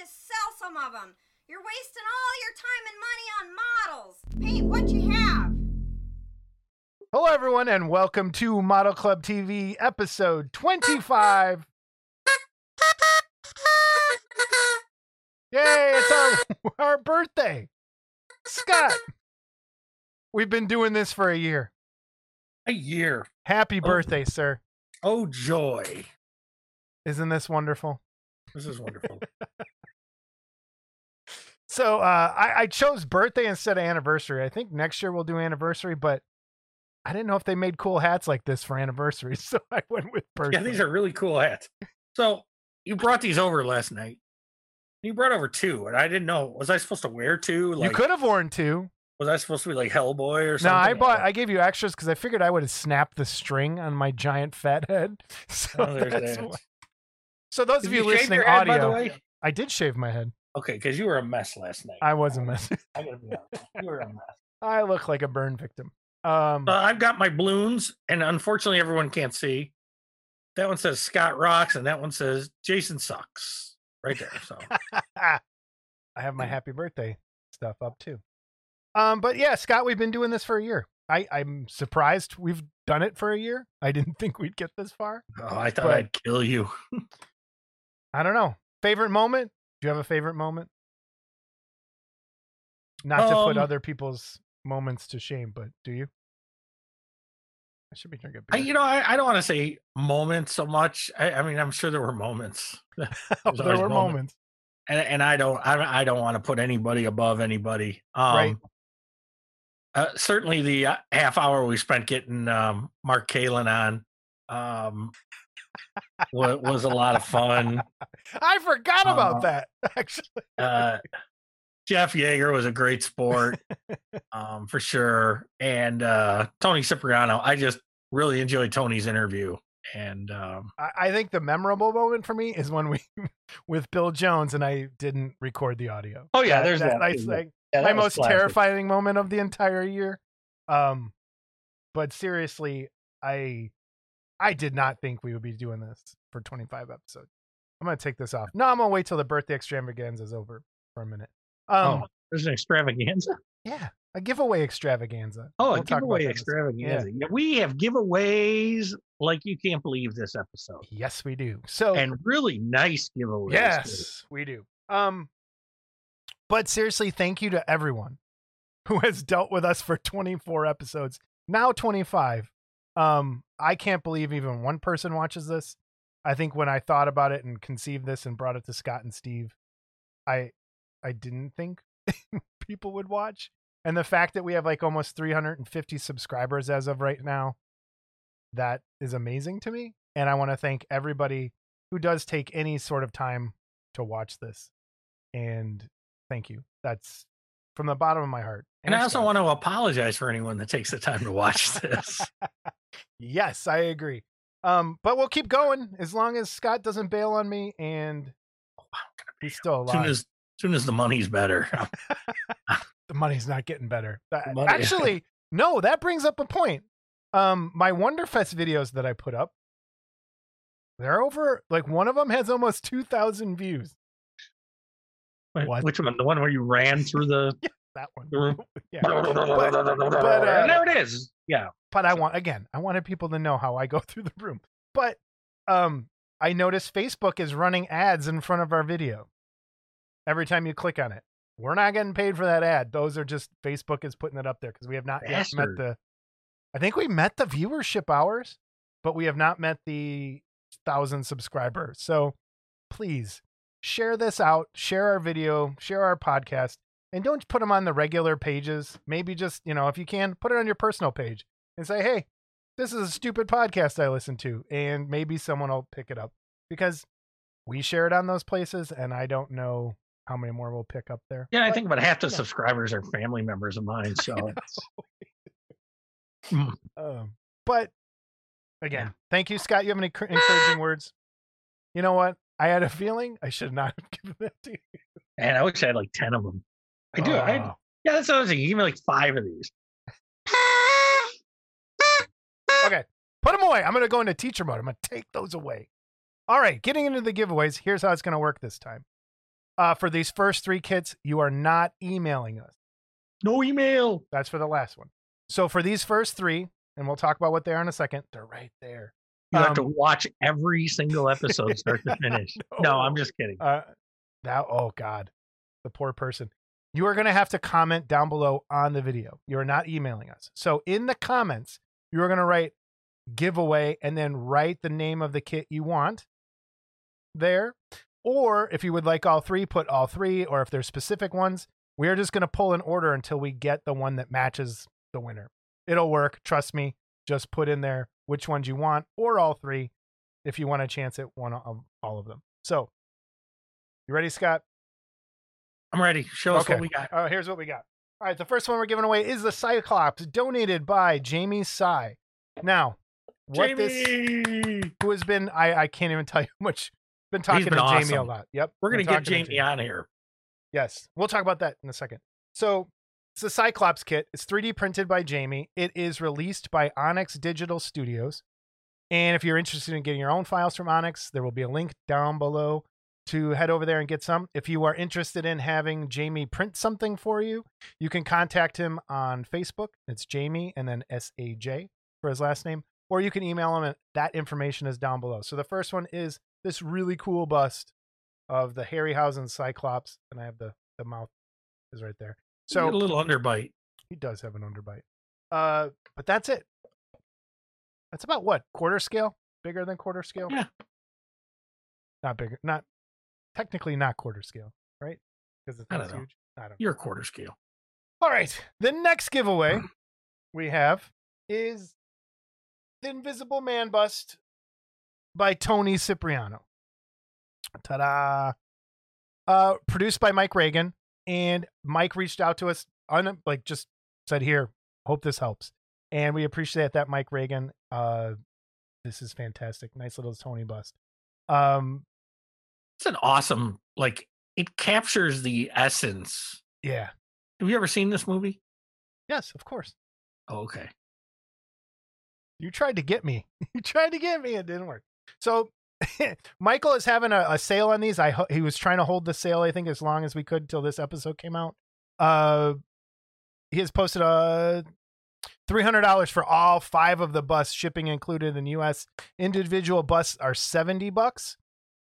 to sell some of them. You're wasting all your time and money on models. Paint what you have. Hello, everyone, and welcome to Model Club TV, episode 25. Yay, it's our birthday. Scott, we've been doing this for a year. A year. Happy birthday, sir. Oh, joy. Isn't this wonderful? This is wonderful. So I chose birthday instead of anniversary. I think next year we'll do anniversary, but I didn't know if they made cool hats like this for anniversaries, so I went with birthday. Yeah, these are really cool hats. So you brought these over last night. You brought over two, and I didn't know. Was I supposed to wear two? Like, you could have worn two. Was I supposed to be like Hellboy or something? No, I gave you extras because I figured I would have snapped the string on my giant fat head. So, so those of you listening audio, head, by the way? I did shave my head. Okay, because you were a mess last night. I was a mess. I gotta be honest. You were a mess. I look like a burn victim. I've got my balloons, and unfortunately everyone can't see. That one says Scott Rocks, and that one says Jason Sucks. Right there. So I have my happy birthday stuff up too. But yeah, Scott, we've been doing this for a year. I'm surprised we've done it for a year. I didn't think we'd get this far. Oh, I thought I'd kill you. I don't know. Favorite moment? Do you have a favorite moment? Not to put other people's moments to shame, but do you? I should be drinking beer. I don't want to say moment so much. I mean, I'm sure there were moments. there were moments. And I don't want to put anybody above anybody. Right. Certainly the half hour we spent getting Mark Kalin on was a lot of fun. I forgot about that, actually. Jeff Yeager was a great sport, for sure. And Tony Cipriano, I just really enjoyed Tony's interview. And I think the memorable moment for me is when we with Bill Jones and I didn't record the audio. Oh, yeah, there's that. My most terrifying moment of the entire year. But seriously, I did not think we would be doing this for 25 episodes. I'm going to take this off. No, I'm going to wait till the birthday extravaganza is over for a minute. There's an extravaganza. Yeah, a giveaway extravaganza. Oh, we'll giveaway extravaganza. Yeah. We have giveaways like you can't believe this episode. Yes, we do. So and really nice giveaways. Yes, we do. But seriously, thank you to everyone who has dealt with us for 24 episodes, now 25. I can't believe even one person watches this. I think when I thought about it and conceived this and brought it to Scott and Steve, I didn't think people would watch. And the fact that we have like almost 350 subscribers as of right now, that is amazing to me. And I want to thank everybody who does take any sort of time to watch this. And thank you. That's from the bottom of my heart. And I also want to apologize for anyone that takes the time to watch this. Yes, I agree. But we'll keep going as long as Scott doesn't bail on me and he's still alive. As soon as the money's better. The money's not getting better. Actually, no, that brings up a point. My Wonderfest videos that I put up, they're over, like one of them has almost 2,000 views. Wait, what? Which one? The one where you ran through the... Yeah, that one. Yeah. But there it is. Yeah. But I wanted people to know how I go through the room. But I noticed Facebook is running ads in front of our video. Every time you click on it, we're not getting paid for that ad. Those are just Facebook is putting it up there because we have not yet met the. I think we met the viewership hours, but we have not met the 1,000 subscribers. So please share this out, share our video, share our podcast, and don't put them on the regular pages. Maybe just, if you can, put it on your personal page and say, hey, this is a stupid podcast I listen to, and maybe someone will pick it up because we share it on those places, and I don't know how many more we'll pick up there. Yeah, I think about half the subscribers are family members of mine. So, but again, thank you, Scott. You have any encouraging words? You know what? I had a feeling I should not have given that to you. And I wish I had like 10 of them. I do. Yeah, that's another thing. You give me like 5 of these. Okay, put them away. I'm going to go into teacher mode. I'm going to take those away. All right, getting into the giveaways. Here's how it's going to work this time. for these first three kits, you are not emailing us. No email. That's for the last one. So for these first three, and we'll talk about what they are in a second, they're right there. You have to watch every single episode start to finish. No, I'm just kidding. Oh, God. The poor person. You are going to have to comment down below on the video. You are not emailing us. So in the comments, you are going to write giveaway and then write the name of the kit you want there. Or if you would like all three, put all three. Or if there's specific ones, we are just going to pull an order until we get the one that matches the winner. It'll work. Trust me. Just put in there which ones you want or all three if you want a chance at one of all of them. So you ready, Scott? I'm ready. Show us what we got. All right, here's what we got. All right, the first one we're giving away is the Cyclops, donated by Jamie Saj. Now, what Jamie! Who has been, I can't even tell you much, been talking to awesome. Jamie a lot. Yep. We're going to get Jamie on here. Yes. We'll talk about that in a second. So it's the Cyclops kit. It's 3D printed by Jamie. It is released by Onyx Digital Studios. And if you're interested in getting your own files from Onyx, there will be a link down below to head over there and get some. If you are interested in having Jamie print something for you, you can contact him on Facebook. It's Jamie and then S-A-J for his last name. Or you can email him, and that information is down below. So the first one is this really cool bust of the Harryhausen Cyclops. And I have the mouth is right there. So a little underbite. He does have an underbite. But that's it. That's about what? Quarter scale? Bigger than quarter scale? Yeah. Not bigger. Not technically not quarter scale, right? Because it's not huge. I don't know. You're quarter scale. All right. The next giveaway we have is the Invisible Man bust by Tony Cipriano. Ta-da! Produced by Mike Reagan, and Mike reached out to us, just said, "Here, hope this helps," and we appreciate that, Mike Reagan. This is fantastic. Nice little Tony bust. It's an awesome, it captures the essence. Yeah. Have you ever seen this movie? Yes, of course. Oh, okay. You tried to get me. You tried to get me. It didn't work. So Michael is having a sale on these. He was trying to hold the sale, I think, as long as we could until this episode came out. He has posted $300 for all five of the busts, shipping included in the U.S. Individual busts are $70.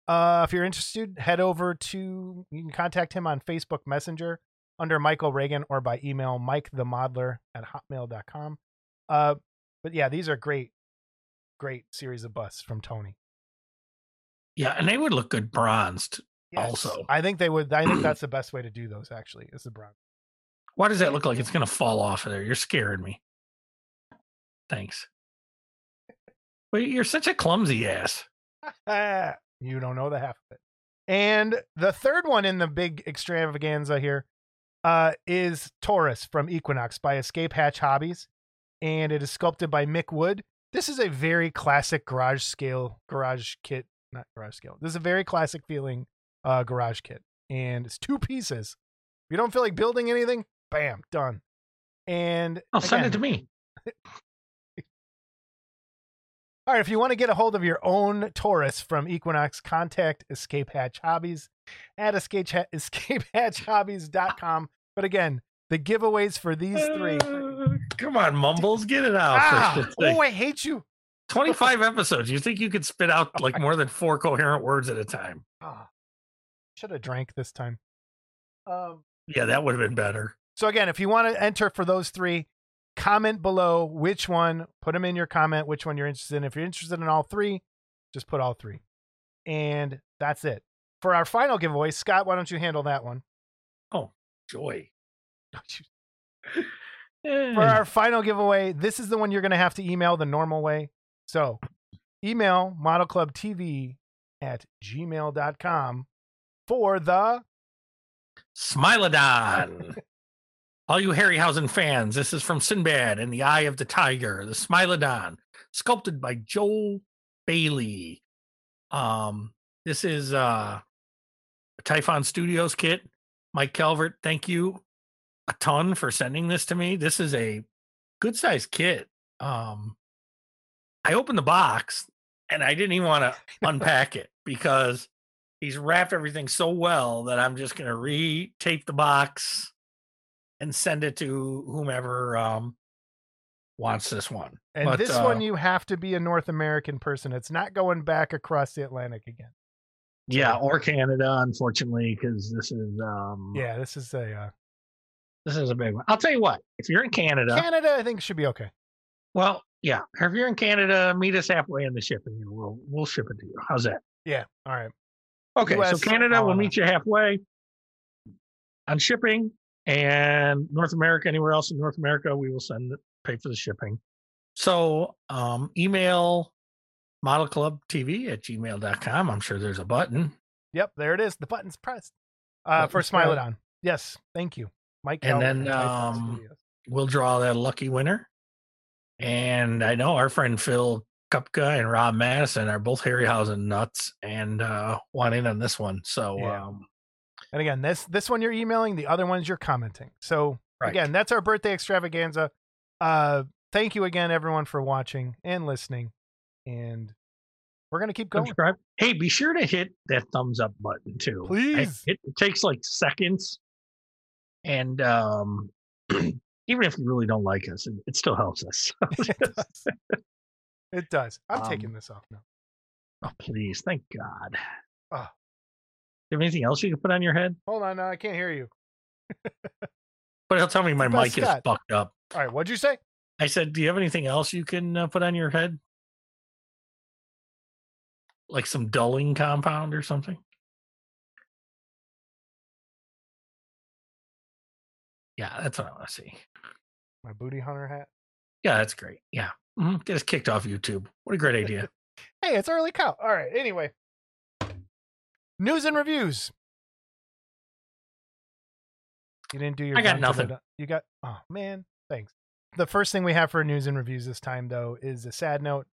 If you're interested, head over to, you can contact him on Facebook Messenger under Michael Reagan or by email, MikeTheModler@hotmail.com. But yeah, these are great, great series of busts from Tony. Yeah. And they would look good bronzed also. I think they would. I think that's the best way to do those, actually, is the bronze. Why does that look like it's going to fall off of there? You're scaring me. Thanks. But you're such a clumsy ass. You don't know the half of it. And the third one in the big extravaganza here is Taurus from Equinox by Escape Hatch Hobbies. And it is sculpted by Mick Wood. This is a very classic This is a very classic feeling garage kit. And it's two pieces. If you don't feel like building anything, bam, done. And send it to me. All right, if you want to get a hold of your own Taurus from Equinox, contact Escape Hatch Hobbies at escapehatchhobbies.com. But again, the giveaways for these three. Come on, Mumbles, get it out. I hate you. 25 episodes. You think you could spit out more than four coherent words at a time? Should have drank this time. Yeah, that would have been better. So again, if you want to enter for those three, comment below which one, put them in your comment, which one you're interested in. If you're interested in all three, just put all three. And that's it. For our final giveaway, Scott, why don't you handle that one? Oh, joy. For our final giveaway, this is the one you're going to have to email the normal way. So email modelclubtv@gmail.com for the Smilodon. All you Harryhausen fans, this is from Sinbad and the Eye of the Tiger, the Smilodon, sculpted by Joel Bailey. This is a Typhon Studios kit. Mike Calvert, thank you a ton for sending this to me. This is a good-sized kit. I opened the box, and I didn't even want to unpack it because he's wrapped everything so well that I'm just going to re-tape the box and send it to whomever wants this one. And but, this one, you have to be a North American person. It's not going back across the Atlantic again. Yeah, or Canada, unfortunately, because this is... yeah, this is a big one. I'll tell you what, if you're in Canada... Canada, I think, should be okay. Well, yeah. If you're in Canada, meet us halfway in the shipping. And we'll ship it to you. How's that? Yeah, all right. Okay, US, so Canada, we'll meet you halfway on shipping. And North America, anywhere else in North America, we will send it, pay for the shipping. So email... modelclubtv@gmail.com. I'm sure there's a button. Yep, there it is. The button's pressed. For Smile It On. Yes, thank you, Mike. And Calvert, then we'll draw that lucky winner. And I know our friend Phil Kupka and Rob Madison are both Harryhausen nuts and want in on this one. So, yeah. And again, this one you're emailing, the other ones you're commenting. So right. Again, that's our birthday extravaganza. Thank you again, everyone, for watching and listening. And we're going to keep going. Subscribe. Hey, be sure to hit that thumbs up button too. Please. It takes like seconds. And even if you really don't like us, it still helps us. It does. I'm taking this off now. Oh, please. Thank God. Oh. Do you have anything else you can put on your head? Hold on. I can't hear you. But he'll tell me my mic is fucked up. All right. What'd you say? I said, do you have anything else you can put on your head? Like some dulling compound or something? Yeah, that's what I want to see. My booty hunter hat? Yeah, that's great. Yeah. Get us kicked off YouTube. What a great idea. Hey, it's early cow. All right, anyway. News and reviews. You didn't do your... I got nothing. You got... Oh, man. Thanks. The first thing we have for news and reviews this time, though, is a sad note.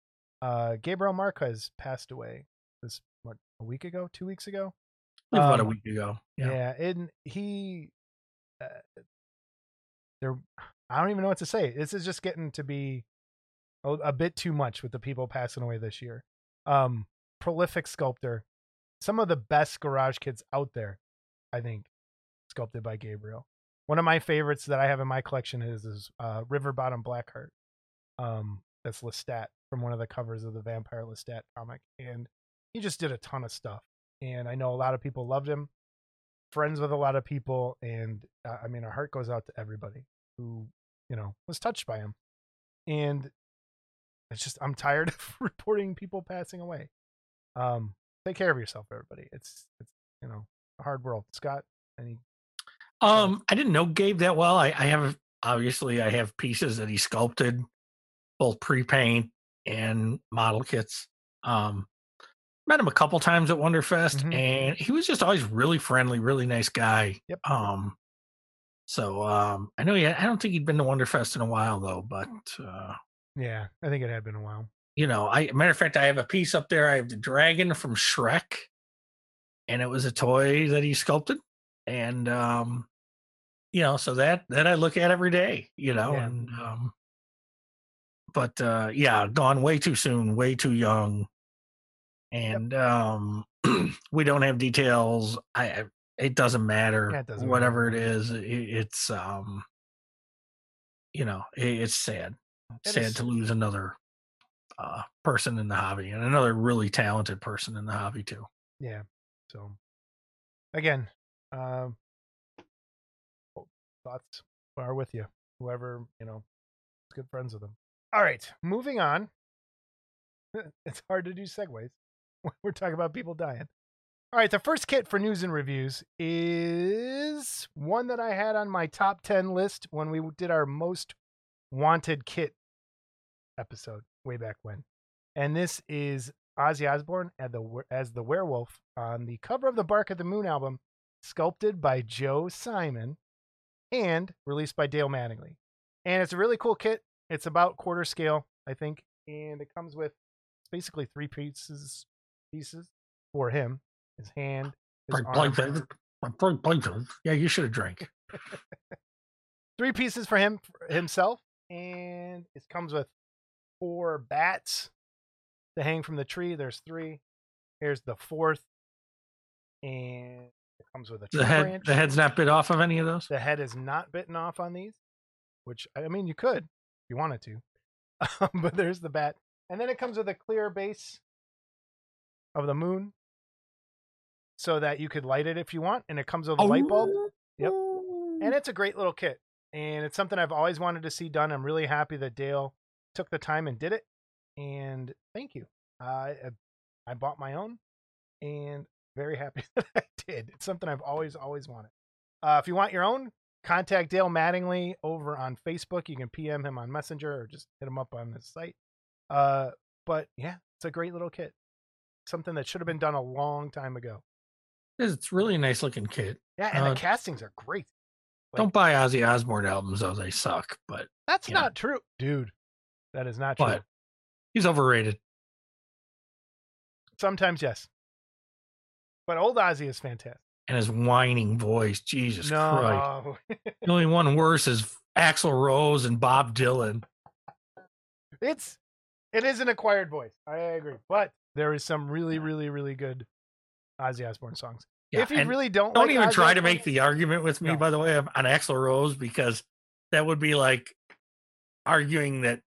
Gabriel Marquez passed away a week ago. About a week ago. Yeah. And he, I don't even know what to say. This is just getting to be a bit too much with the people passing away this year. Prolific sculptor, some of the best garage kids out there, I think, sculpted by Gabriel. One of my favorites that I have in my collection is River Bottom Blackheart. That's Lestat. From one of the covers of the Vampire Lestat comic, and he just did a ton of stuff, and I know a lot of people loved him, friends with a lot of people, and I mean, our heart goes out to everybody who, you know, was touched by him. And it's just, I'm tired of reporting people passing away. Take care of yourself, everybody. It's you know, a hard world. Scott, any I didn't know Gabe that well. I have, obviously I have pieces that he sculpted, both pre-paint and model kits. Met him a couple times at Wonderfest, and he was just always really friendly, really nice guy. Yep. I know I don't think he'd been to Wonderfest in a while though, but yeah, I think it had been a while. You know, matter of fact, I have a piece up there. I have the dragon from Shrek, and it was a toy that he sculpted, and you know, so that I look at every day, you know. Yeah. And but yeah, gone way too soon, way too young. And we don't have details. It doesn't matter. Yeah, it doesn't matter. It is. It's you know, it's sad. Sad to lose another person in the hobby, and another really talented person in the hobby too. Yeah. So again, thoughts are with you. Whoever, you know, is good friends with them. All right, moving on. It's hard to do segues when we're talking about people dying. All right, the first kit for news and reviews is one that I had on my top 10 list when we did our most wanted kit episode way back when. And this is Ozzy Osbourne as the werewolf on the cover of the Bark at the Moon album, sculpted by Joe Simon and released by Dale Mattingly. And it's a really cool kit. It's about quarter scale, I think, and it comes with basically three pieces for him. His hand, his arm. Yeah, you should have drank. 3 pieces for him, himself, and it comes with 4 bats to hang from the tree. There's 3. Here's the 4th. and it comes with a tree branch. The head's not bit off of any of those? The head is not bitten off on these, which, I mean, you could if you wanted to. But there's the bat. And then it comes with a clear base of the moon so that you could light it if you want. And it comes with a light bulb. Yep. And it's a great little kit. And it's something I've always wanted to see done. I'm really happy that Dale took the time and did it. And thank you. I bought my own and very happy that I did. It's something I've always wanted. If you want your own, contact Dale Mattingly over on Facebook. You can PM him on Messenger or just hit him up on his site. But yeah, it's a great little kit. Something that should have been done a long time ago. It's really a nice looking kit. Yeah, and the castings are great. Like, don't buy Ozzy Osbourne albums, though. They suck. But that's not true. Dude, that is not true. He's overrated. Sometimes, yes. But old Ozzy is fantastic. And his whining voice. Jesus Christ. The only one worse is Axl Rose and Bob Dylan. It is an acquired voice. I agree. But there is some really, really, really good Ozzy Osbourne songs. Yeah, if you really don't like even Ozzy try to make the argument with me, by the way, on Axl Rose, because that would be like arguing that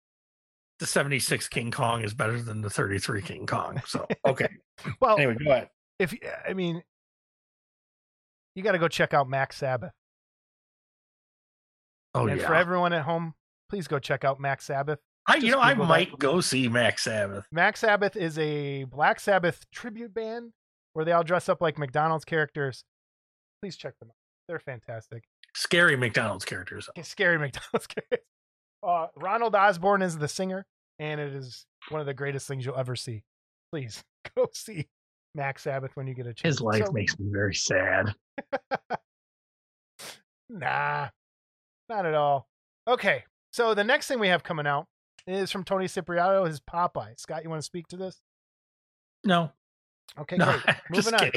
the 76 King Kong is better than the 33 King Kong. So, okay. Well, anyway, go ahead. You got to go check out Mac Sabbath. And for everyone at home, please go check out Mac Sabbath. I might go see Mac Sabbath. Mac Sabbath is a Black Sabbath tribute band where they all dress up like McDonald's characters. Please check them out. They're fantastic. Scary McDonald's characters. Scary McDonald's characters. Ronald Osborne is the singer, and it is one of the greatest things you'll ever see. Please go see Mac Sabbath when you get a chance. His life makes me very sad. Nah, not at all. Okay, so the next thing we have coming out is from Tony Cipriano, his Popeye. Scott, you want to speak to this? No. Okay, no, great. Moving on.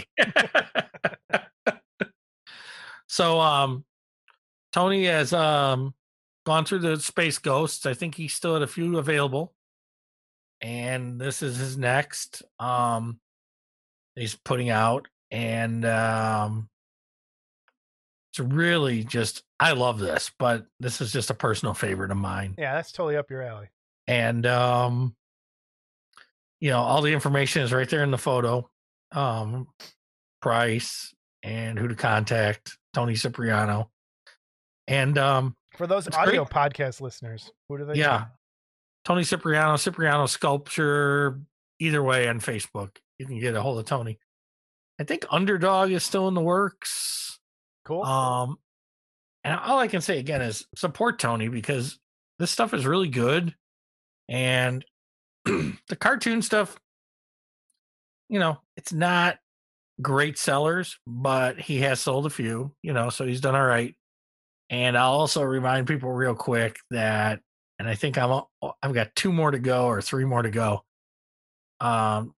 So, Tony has gone through the Space Ghosts. I think he still had a few available, and this is his next. He's putting out, and it's really just, I love this, but this is just a personal favorite of mine. Yeah, that's totally up your alley. And all the information is right there in the photo. Price and who to contact, Tony Cipriano. And for those audio podcast listeners, who do they say? Tony Cipriano Sculpture, either way on Facebook. You can get a hold of Tony. I think Underdog is still in the works. Cool. And all I can say again is support Tony, because this stuff is really good. And the cartoon stuff, it's not great sellers, but he has sold a few, so he's done all right. And I'll also remind people real quick that, and I think I've got 2 more to go or 3 more to go.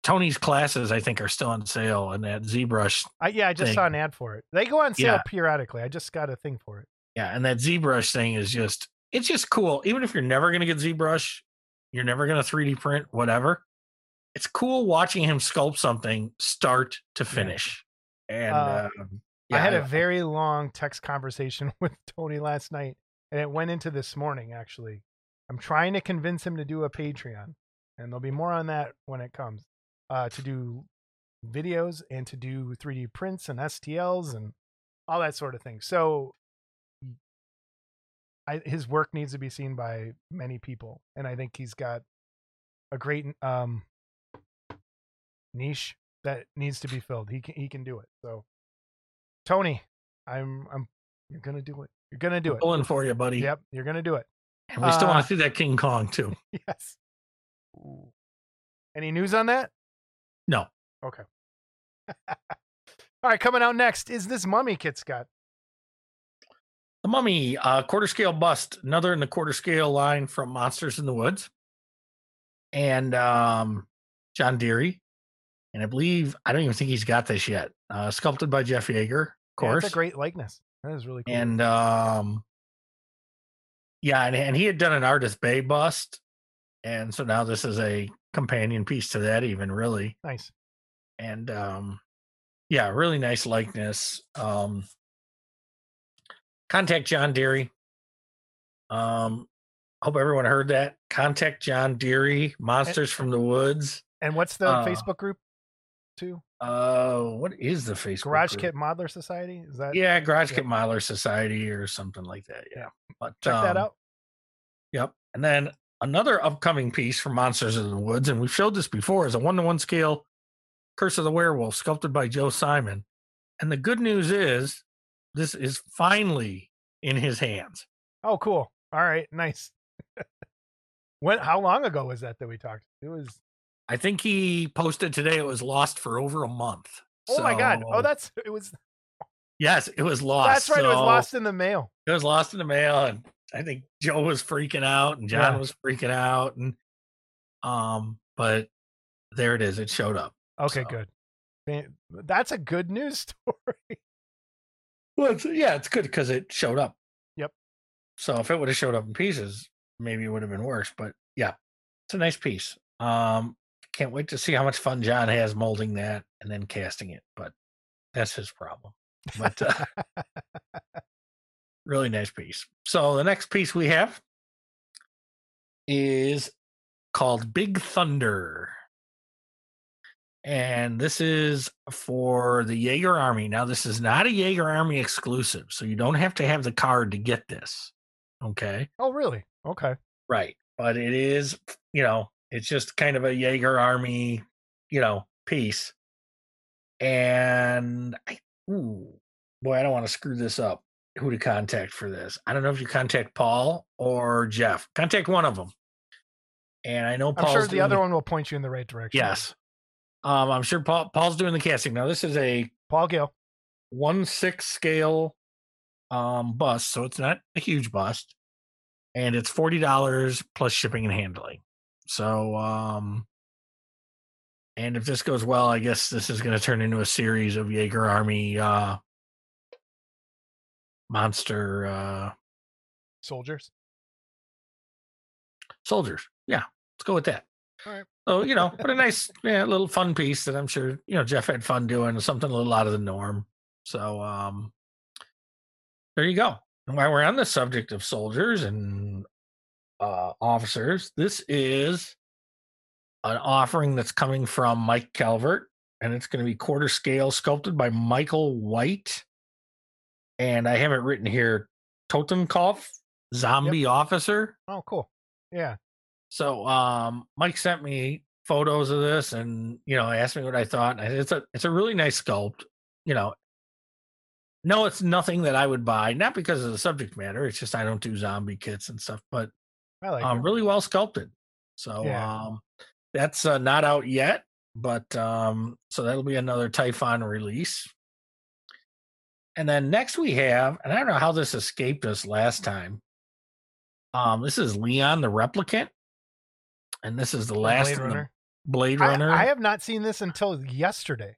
Tony's classes, I think, are still on sale, and that ZBrush. I just saw an ad for it. They go on sale periodically. I just got a thing for it. Yeah, and that ZBrush thing is it's just cool. Even if you're never going to get ZBrush, you're never going to 3D print, whatever. It's cool watching him sculpt something start to finish. And I had a very long text conversation with Tony last night, and it went into this morning, actually. I'm trying to convince him to do a Patreon. And there'll be more on that when it comes to do videos and to do 3D prints and STLs and all that sort of thing. So his work needs to be seen by many people. And I think he's got a great niche that needs to be filled. He can do it. So Tony, you're going to do it. You're going to do it. Pulling for you, buddy. Yep. You're going to do it. And we still want to see that King Kong too. Yes. Ooh. Any news on that? No. Okay. All right, coming out next is this mummy kit, Scott. The mummy, quarter scale bust, another in the quarter scale line from Monsters in the Woods, and John Deary, and I believe I don't even think he's got this yet. Sculpted by Jeff Yeager, of course. That's a great likeness. That is really cool. And and he had done an Artist Bay bust. And so now this is a companion piece to that, even really nice. And yeah, really nice likeness. Contact John Deary. Hope everyone heard that. Contact John Deary, Monsters from the Woods. And what's the Facebook group too? What is the Facebook Garage group? Kit Modeler Society? Is that? Yeah, Garage Kit Modeler Society or something like that. Yeah. But check that out. Yep. And then another upcoming piece from Monsters in the Woods, and we've showed this before, is a 1-to-1 scale Curse of the Werewolf sculpted by Joe Simon. And the good news is this is finally in his hands. Oh, cool. All right. Nice. How long ago was that we talked? It was, I think he posted today. It was lost for over a month. Oh my God. Oh, it was. Yes, it was lost. That's right. So, it was lost in the mail. It was lost in the mail. And I think Joe was freaking out and John was freaking out, and but there it is. It showed up. Okay, so. Good. That's a good news story. Well, it's good because it showed up. Yep. So if it would have showed up in pieces, maybe it would have been worse. But yeah, it's a nice piece. Can't wait to see how much fun John has molding that and then casting it. But that's his problem. But really nice piece. So the next piece we have is called Big Thunder. And this is for the Jaeger Army. Now, this is not a Jaeger Army exclusive, so you don't have to have the card to get this. Okay. Oh, really? Okay. Right. But it is, it's just kind of a Jaeger Army, piece. And I don't want to screw this up. Who to contact for this? I don't know if you contact Paul or Jeff. Contact one of them. And I know Paul's. I'm sure the other one will point you in the right direction. Yes. I'm sure Paul's doing the casting. Now, this is a Paul Gill 1/6 scale bust, so it's not a huge bust, and it's $40 plus shipping and handling. So, and if this goes well, I guess this is going to turn into a series of Jaeger Army monster soldiers. Yeah, let's go with that. All right. So, but a nice little fun piece that I'm sure, Jeff had fun doing, something a little out of the norm. So there you go. And while we're on the subject of soldiers and officers, this is an offering that's coming from Mike Calvert, and it's going to be quarter scale sculpted by Michael White. And I have it written here, Totenkopf, zombie officer. Oh, cool. Yeah. So Mike sent me photos of this and, asked me what I thought. It's a really nice sculpt, No, it's nothing that I would buy, not because of the subject matter. It's just I don't do zombie kits and stuff, but I like really well sculpted. So that's not out yet, but so that'll be another Typhon release. And then next we have, and I don't know how this escaped us last time. This is Leon the Replicant. And this is the last Blade Runner. I have not seen this until yesterday.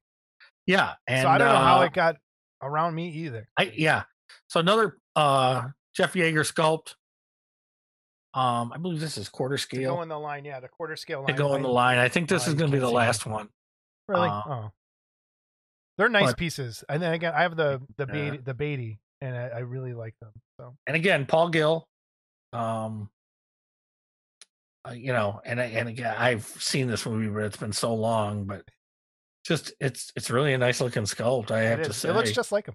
Yeah. And so I don't know how it got around me either. So another Jeff Yeager sculpt. I believe this is quarter scale. To go in the line, yeah, the quarter scale line. To go in the line. I think this is going to be the last one. Really? They're nice pieces. And then again, I have the Beatty, and I really like them. So. And again, Paul Gill. And again, I've seen this movie, but it's been so long. But just it's really a nice looking sculpt. I have to say, it looks just like him.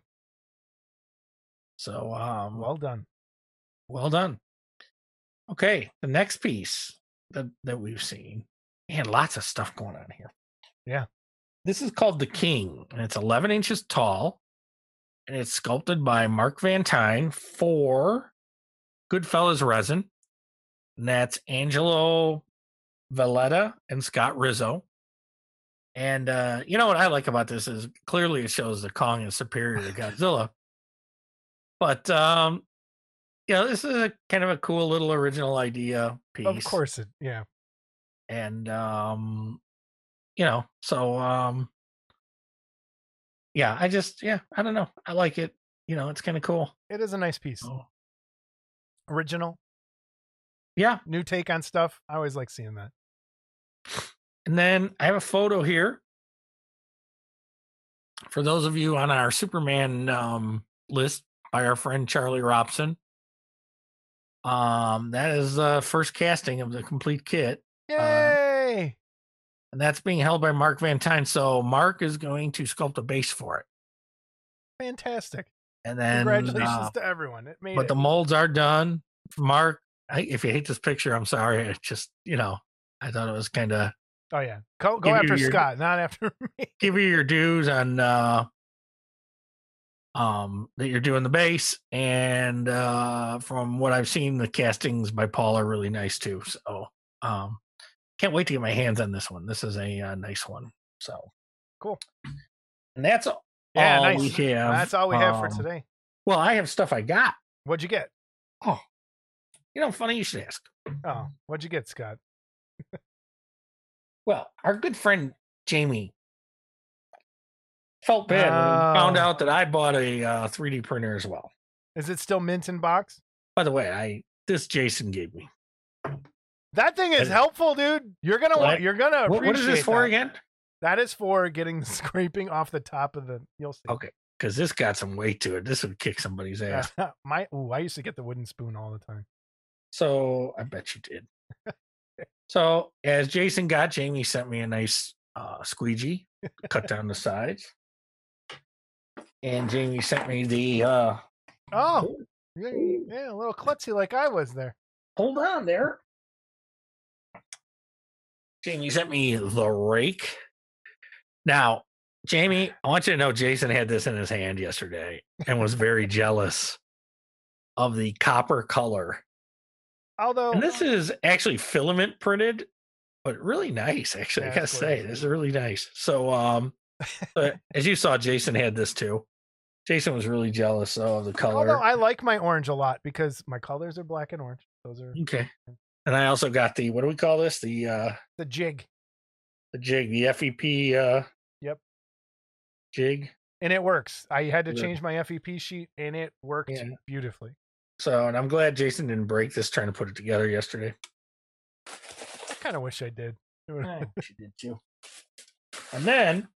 So well done. Okay, the next piece that we've seen, and lots of stuff going on here. Yeah, this is called The King, and it's 11 inches tall, and it's sculpted by Mark Van Tyne for Goodfellas resin. And that's Angelo Valletta and Scott Rizzo. And what I like about this is clearly it shows that Kong is superior to Godzilla. But this is a kind of a cool little original idea piece. Of course yeah. And I don't know. I like it. It's kind of cool. It is a nice piece. Oh. Original. Yeah. New take on stuff. I always like seeing that. And then I have a photo here for those of you on our Superman list by our friend Charlie Robson, that is the first casting of the complete kit. Yay! And that's being held by Mark Van Tyne. So Mark is going to sculpt a base for it. Fantastic. And then congratulations to everyone. It made but it. The molds are done. Mark, if you hate this picture, I'm sorry. It's just, you know, I thought it was kind of. Oh yeah. Go after Scott, not after me. Give you your dues on that you're doing the base, and from what I've seen, the castings by Paul are really nice too. So can't wait to get my hands on this one. This is a nice one. So cool. And that's all. Yeah, nice. We have. That's all we have for today. Well, I have stuff I got. What'd you get? Oh, you know, funny you should ask. Oh, what'd you get, Scott? Well, our good friend Jamie felt bad and found out that I bought a 3D printer as well. Is it still mint in box? By the way, this Jason gave me. That thing is helpful, dude. You're gonna appreciate. What is this for again? That is for getting the scraping off the top of the. You'll see. Okay, because this got some weight to it. This would kick somebody's ass. I used to get the wooden spoon all the time. So I bet you did. So as Jason got, Jamie sent me a nice squeegee, cut down the sides, and Jamie sent me the. Yeah, a little klutzy like I was there. Hold on there. Jamie sent me the rake. Now, Jamie, I want you to know Jason had this in his hand yesterday and was very jealous of the copper color. Although, and this is actually filament printed, but really nice, actually. Yeah, I gotta say, this is really nice. So, as you saw, Jason had this too. Jason was really jealous of the color. Although I like my orange a lot because my colors are black and orange. Those are okay. And I also got the, what do we call this? The jig. The jig, the FEP jig. And it works. I had to change my FEP sheet and it worked beautifully. So, and I'm glad Jason didn't break this trying to put it together yesterday. I kind of wish I did. I wish you did too. And then,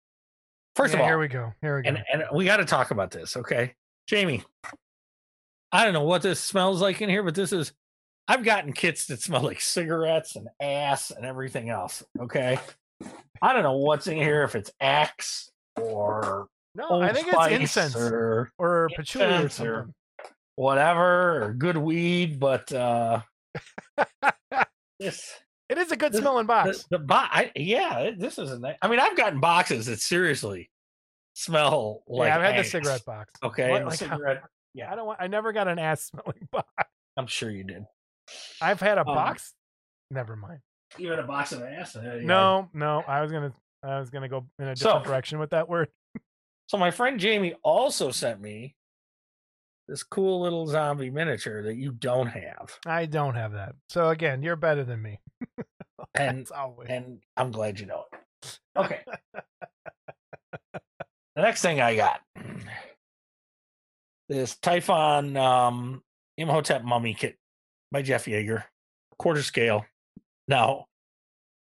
first of all. Here we go. And we got to talk about this, okay? Jamie, I don't know what this smells like in here, but this is, I've gotten kits that smell like cigarettes and ass and everything else. Okay. I don't know what's in here, if it's Axe or I think it's incense or patchouli or something. Or whatever, or good weed, but it is a good smelling box. This is a nice. I mean, I've gotten boxes that seriously smell like I've had the cigarette box. Okay. What, like cigarette, I never got an ass smelling box. I'm sure you did. I've had a box. Never mind. You had a box of ass. No. I was gonna go in a different direction with that word. So my friend Jamie also sent me this cool little zombie miniature that you don't have. I don't have that. So again, you're better than me. and I'm glad you know it. Okay. The next thing I got, this Typhon Imhotep mummy kit by Jeff Yeager, quarter scale. Now,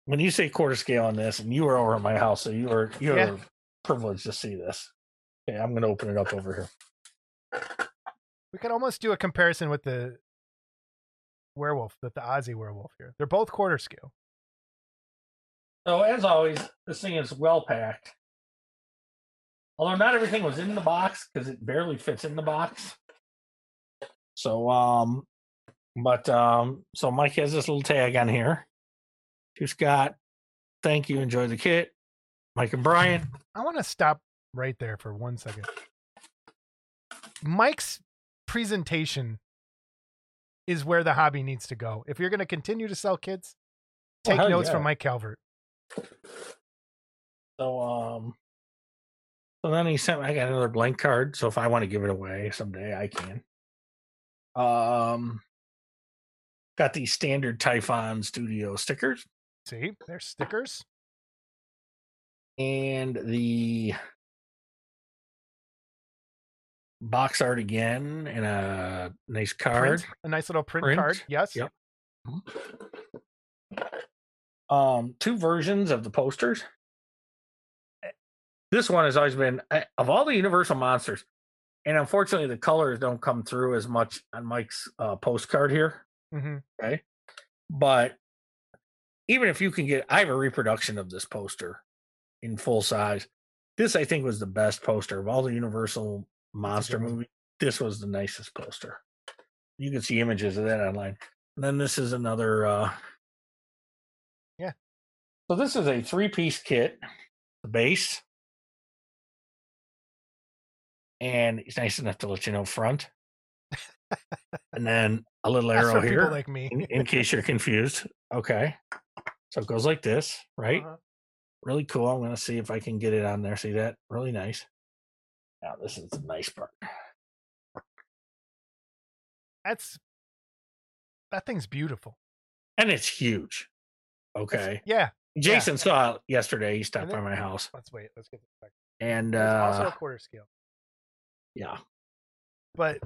when you say quarter scale on this, and you were over at my house, so you're privileged to see this. Okay, I'm going to open it up over here. We could almost do a comparison with the werewolf, the Aussie werewolf here. They're both quarter scale. So, as always, this thing is well packed. Although not everything was in the box because it barely fits in the box. So, so Mike has this little tag on here. To Scott, thank you. Enjoy the kit. Mike and Brian. I want to stop right there for 1 second. Mike's presentation is where the hobby needs to go. If you're going to continue to sell kits, take notes from Mike Calvert. So, so then he sent me, I got another blank card. So if I want to give it away someday, I can. Got the standard Typhon Studio stickers. See, they're stickers. And the box art again and a nice card. A nice little print card. Yes. Yep. Two versions of the posters. this one has always been, of all the Universal monsters, and unfortunately the colors don't come through as much on Mike's postcard here. Mm-hmm. Okay. But even if you can get, I have a reproduction of this poster in full size. This, I think, was the best poster of all the Universal monster movies. This was the nicest poster. You can see images of that online. And then this is another. Yeah. So this is a three-piece kit, the base. And it's nice enough to let you know front. And then a little arrow here, like me. in case you're confused. Okay. So it goes like this, right? Uh-huh. Really cool. I'm going to see if I can get it on there. See that? Really nice. Now, this is the nice part. That thing's beautiful. And it's huge. Okay. Yeah. Jason saw it yesterday. He stopped by my house. Let's get this back. And it's also a quarter scale. Yeah. But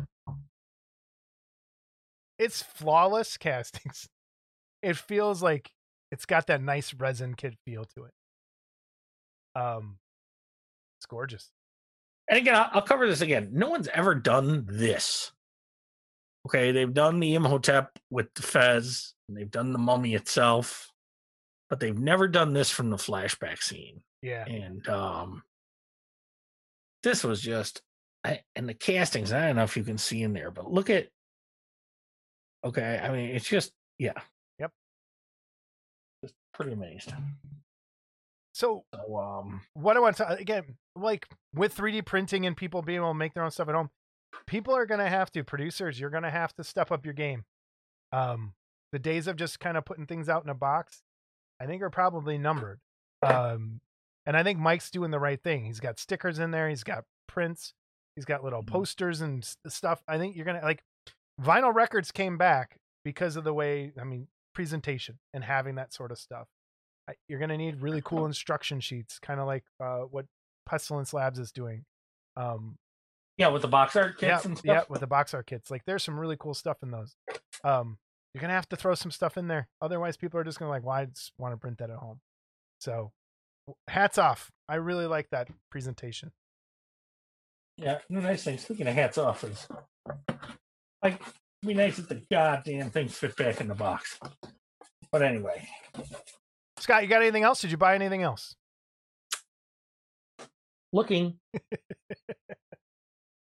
it's flawless castings. It feels like it's got that nice resin kid feel to it. It's gorgeous. And again, I'll cover this again. No one's ever done this. Okay, they've done the Imhotep with the Fez, and they've done the mummy itself, but they've never done this from the flashback scene. Yeah. And this was just, and the castings, I don't know if you can see in there, but look at, okay, I mean, it's just, yeah. Yep. Just pretty amazed. So what I want to, again, like with 3D printing and people being able to make their own stuff at home, people are going to have to, producers, you're going to have to step up your game. The days of just kind of putting things out in a box, I think, are probably numbered. And I think Mike's doing the right thing. He's got stickers in there. He's got prints. He's got little posters and stuff. I think you're going to, like, vinyl records came back because of the way, I mean, presentation and having that sort of stuff. You're going to need really cool instruction sheets, kind of like what Pestilence Labs is doing. Yeah, with the box art kits and stuff. Yeah, with the box art kits. Like, there's some really cool stuff in those. You're going to have to throw some stuff in there. Otherwise, people are just going to like, well, I just want to print that at home. So, hats off. I really like that presentation. Yeah, no, nice thing. Speaking of hats off, is like, it'd be nice if the goddamn things fit back in the box. But anyway. Scott, you got anything else? Did you buy anything else? Looking.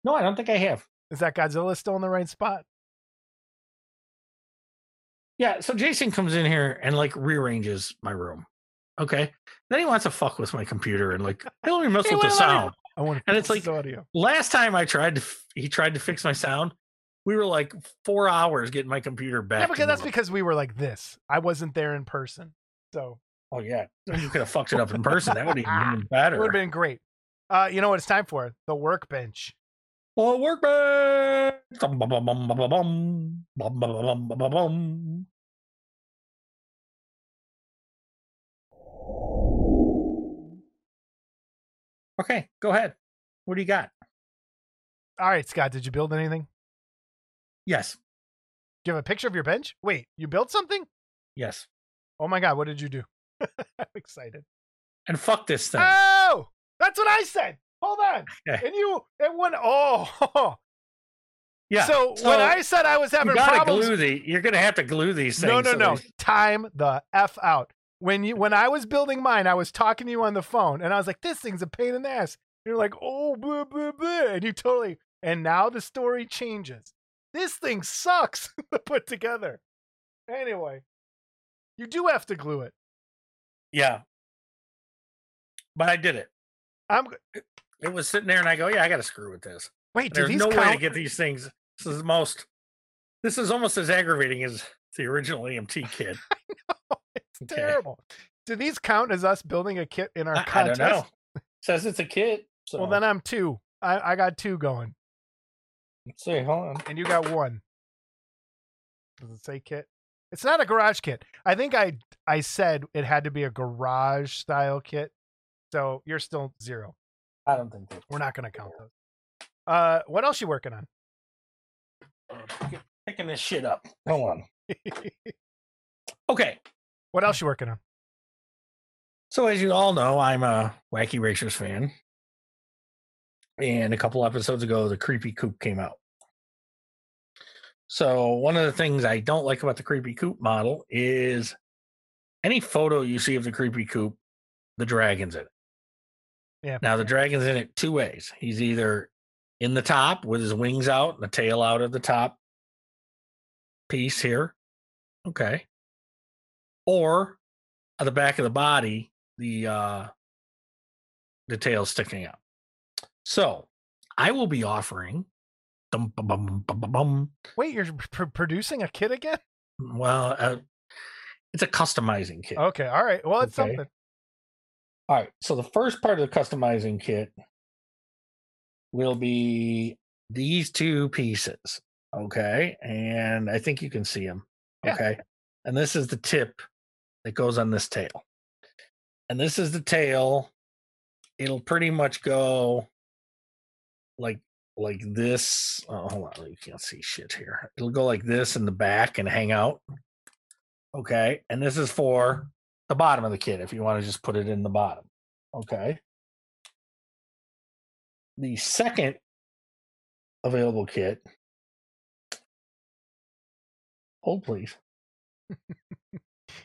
No, I don't think I have. Is that Godzilla still in the right spot? Yeah, so Jason comes in here and, like, rearranges my room. Okay. Then he wants to fuck with my computer and, like, he'll mess with the sound. I want to and it's like, audio. Last time I tried to, he tried to fix my sound. We were like 4 hours getting my computer back. Yeah, because that's room. Because we were like this. I wasn't there in person. So, oh yeah, you could have fucked it up in person. That would have been better. It would have been great. You know what it's time for? The workbench. Oh, workbench! Okay, go ahead. What do you got? All right, Scott, did you build anything? Yes. Do you have a picture of your bench? Wait, you built something? Yes. Oh my God, what did you do? I'm excited. And fuck this thing. Oh, that's what I said. Hold on. Okay. And yeah. So when I said I was having problems. You're going to have to glue these things. No. Time the F out. When I was building mine, I was talking to you on the phone and I was like, this thing's a pain in the ass. And you're like, oh, blah, blah, blah. And you totally. And now the story changes. This thing sucks to put together. Anyway. You do have to glue it. Yeah. But I did it. It was sitting there and I go, yeah, I got to screw with this. Wait, there's no way to get these things. This is almost as aggravating as the original EMT kit. I know, it's terrible. Do these count as us building a kit in our contest? I don't know. It says it's a kit. So. Well, then I'm two. I got two going. Let's see, hold on. And you got one. Does it say kit? It's not a garage kit. I think I said it had to be a garage style kit. So you're still zero. I don't think that. We're not going to count those. What else you working on? Picking this shit up. Hold on. Okay. What else you working on? So as you all know, I'm a Wacky Racers fan. And a couple episodes ago, the Creepy Coupe came out. So one of the things I don't like about the Creepy Coupe model is any photo you see of the Creepy Coupe, the dragon's in it. Yeah. Now, the dragon's in it two ways. He's either in the top with his wings out and the tail out of the top piece here. Okay. Or at the back of the body, the tail sticking out. So I will be offering. Wait, you're producing a kit again? Well, it's a customizing kit. Okay. All right. Well, it's okay. Something. All right. So the first part of the customizing kit will be these two pieces. Okay. And I think you can see them. Okay. Yeah. And this is the tip that goes on this tail. And this is the tail. It'll pretty much go like this. Oh, hold on. You can't see shit here. It'll go like this in the back and hang out. Okay. And this is for the bottom of the kit if you want to just put it in the bottom. Okay. The second available kit. Hold, please.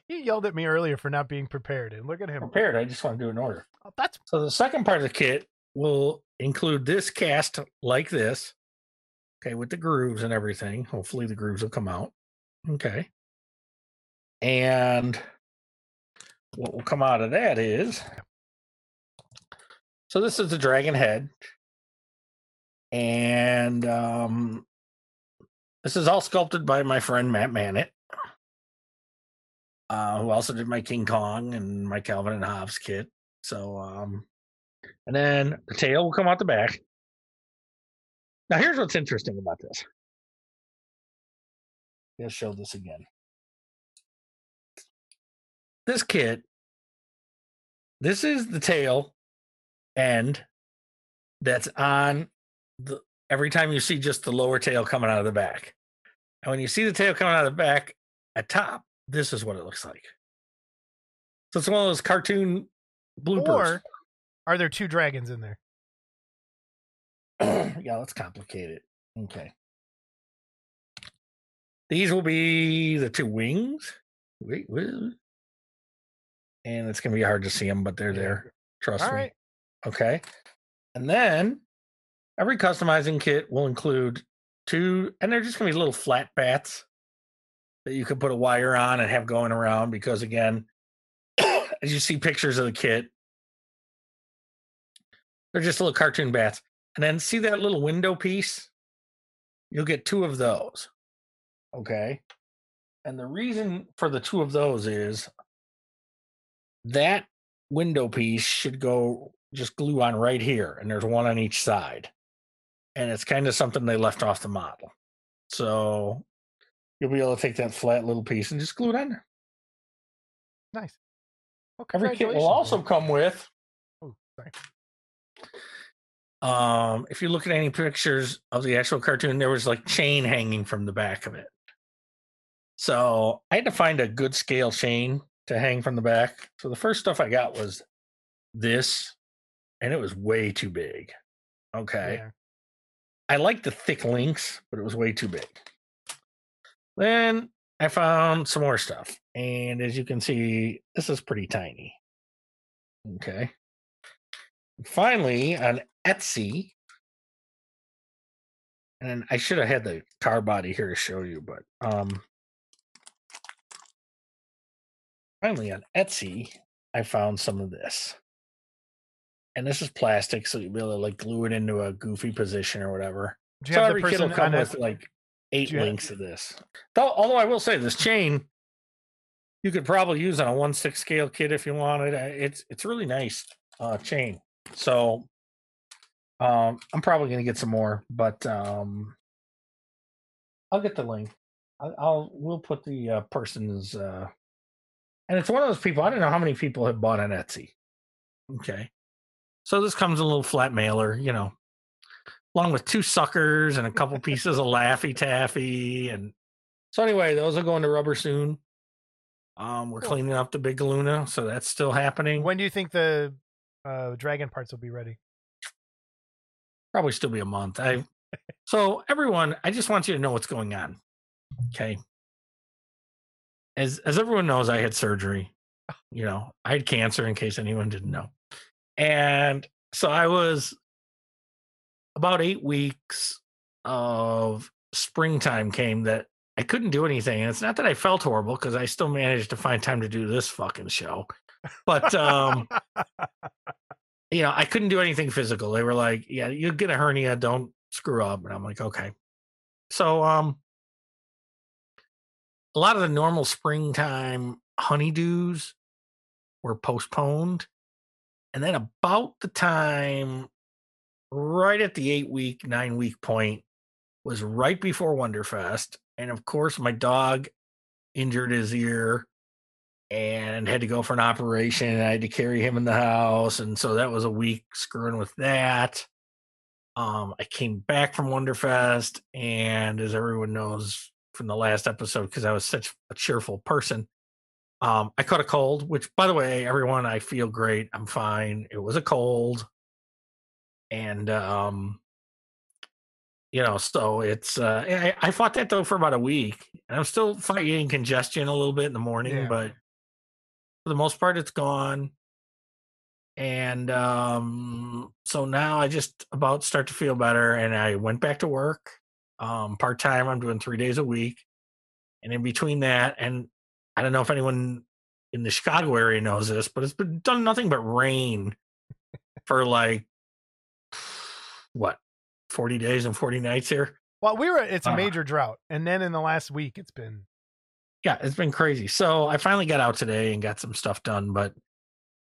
He yelled at me earlier for not being prepared, and look at him. Prepared. I just want to do an order. Oh, that's... So the second part of the kit will include this cast like this, okay, with the grooves and everything. Hopefully the grooves will come out. Okay. And what will come out of that is, so this is the dragon head, and this is all sculpted by my friend Matt Mannett, who also did my King Kong and my Calvin and Hobbes kit. So, and then the tail will come out the back. Now, here's what's interesting about this. I'll show this again. This kit, this is the tail end that's on the, every time you see just the lower tail coming out of the back. And when you see the tail coming out of the back at top, this is what it looks like. So it's one of those cartoon bloopers. Or are there two dragons in there? Yeah, let's complicate it. Okay. These will be the two wings. Wait, wait. And it's going to be hard to see them, but they're there. Trust me. Right. Okay. And then every customizing kit will include two, and they're just going to be little flat bats that you could put a wire on and have going around because, again, as you see pictures of the kit, they're just little cartoon bats. And then see that little window piece? You'll get two of those. Okay. And the reason for the two of those is that window piece should go just glue on right here, and there's one on each side. And it's kind of something they left off the model. So you'll be able to take that flat little piece and just glue it on there. Nice. Well, every kit will also come with, oh, sorry. If you look at any pictures of the actual cartoon, there was like chain hanging from the back of it. So I had to find a good scale chain to hang from the back. So the first stuff I got was this, and it was way too big. Okay. Yeah. I like the thick links, but it was way too big. Then I found some more stuff. And as you can see, this is pretty tiny. Okay. Finally, on Etsy, and I should have had the car body here to show you, but finally on Etsy, I found some of this. And this is plastic, so you'll be able to like glue it into a goofy position or whatever. So every kid will come with like 8 links of this. Though, although I will say this chain, you could probably use on a 1/6 scale kit if you wanted. It's really nice chain. So I'm probably going to get some more, but I'll get the link. We'll put the person's, and it's one of those people. I don't know how many people have bought on Etsy. Okay, so this comes in a little flat mailer, you know, along with two suckers and a couple pieces of Laffy Taffy. And so anyway, those will go into rubber soon. We're cleaning up the Big Luna, so that's still happening. When do you think the dragon parts will be ready? Probably still be a month. So everyone, I just want you to know what's going on. Okay. As everyone knows, I had surgery. You know, I had cancer, in case anyone didn't know. And so I was about 8 weeks of springtime came that I couldn't do anything. And it's not that I felt horrible, because I still managed to find time to do this fucking show. But, you know, I couldn't do anything physical. They were like, yeah, you'll get a hernia. Don't screw up. And I'm like, okay. So a lot of the normal springtime honeydews were postponed. And then about the time, right at the 8 week, 9 week point, was right before Wonderfest. And of course, my dog injured his ear and had to go for an operation, and I had to carry him in the house. And so that was a week screwing with that. I came back from Wonderfest, and as everyone knows from the last episode, because I was such a cheerful person, I caught a cold, which, by the way, everyone, I feel great. I'm fine. It was a cold. And, you know, so it's, I fought that though for about a week, and I'm still fighting congestion a little bit in the morning, yeah. But for the most part, it's gone. And so now I just about start to feel better, and I went back to work part-time. I'm doing 3 days a week. And in between that, and I don't know if anyone in the Chicago area knows this, but it's been done nothing but rain for like, what, 40 days and 40 nights here? Well, it's a major drought. And then in the last week, it's been... Yeah, it's been crazy. So I finally got out today and got some stuff done. But,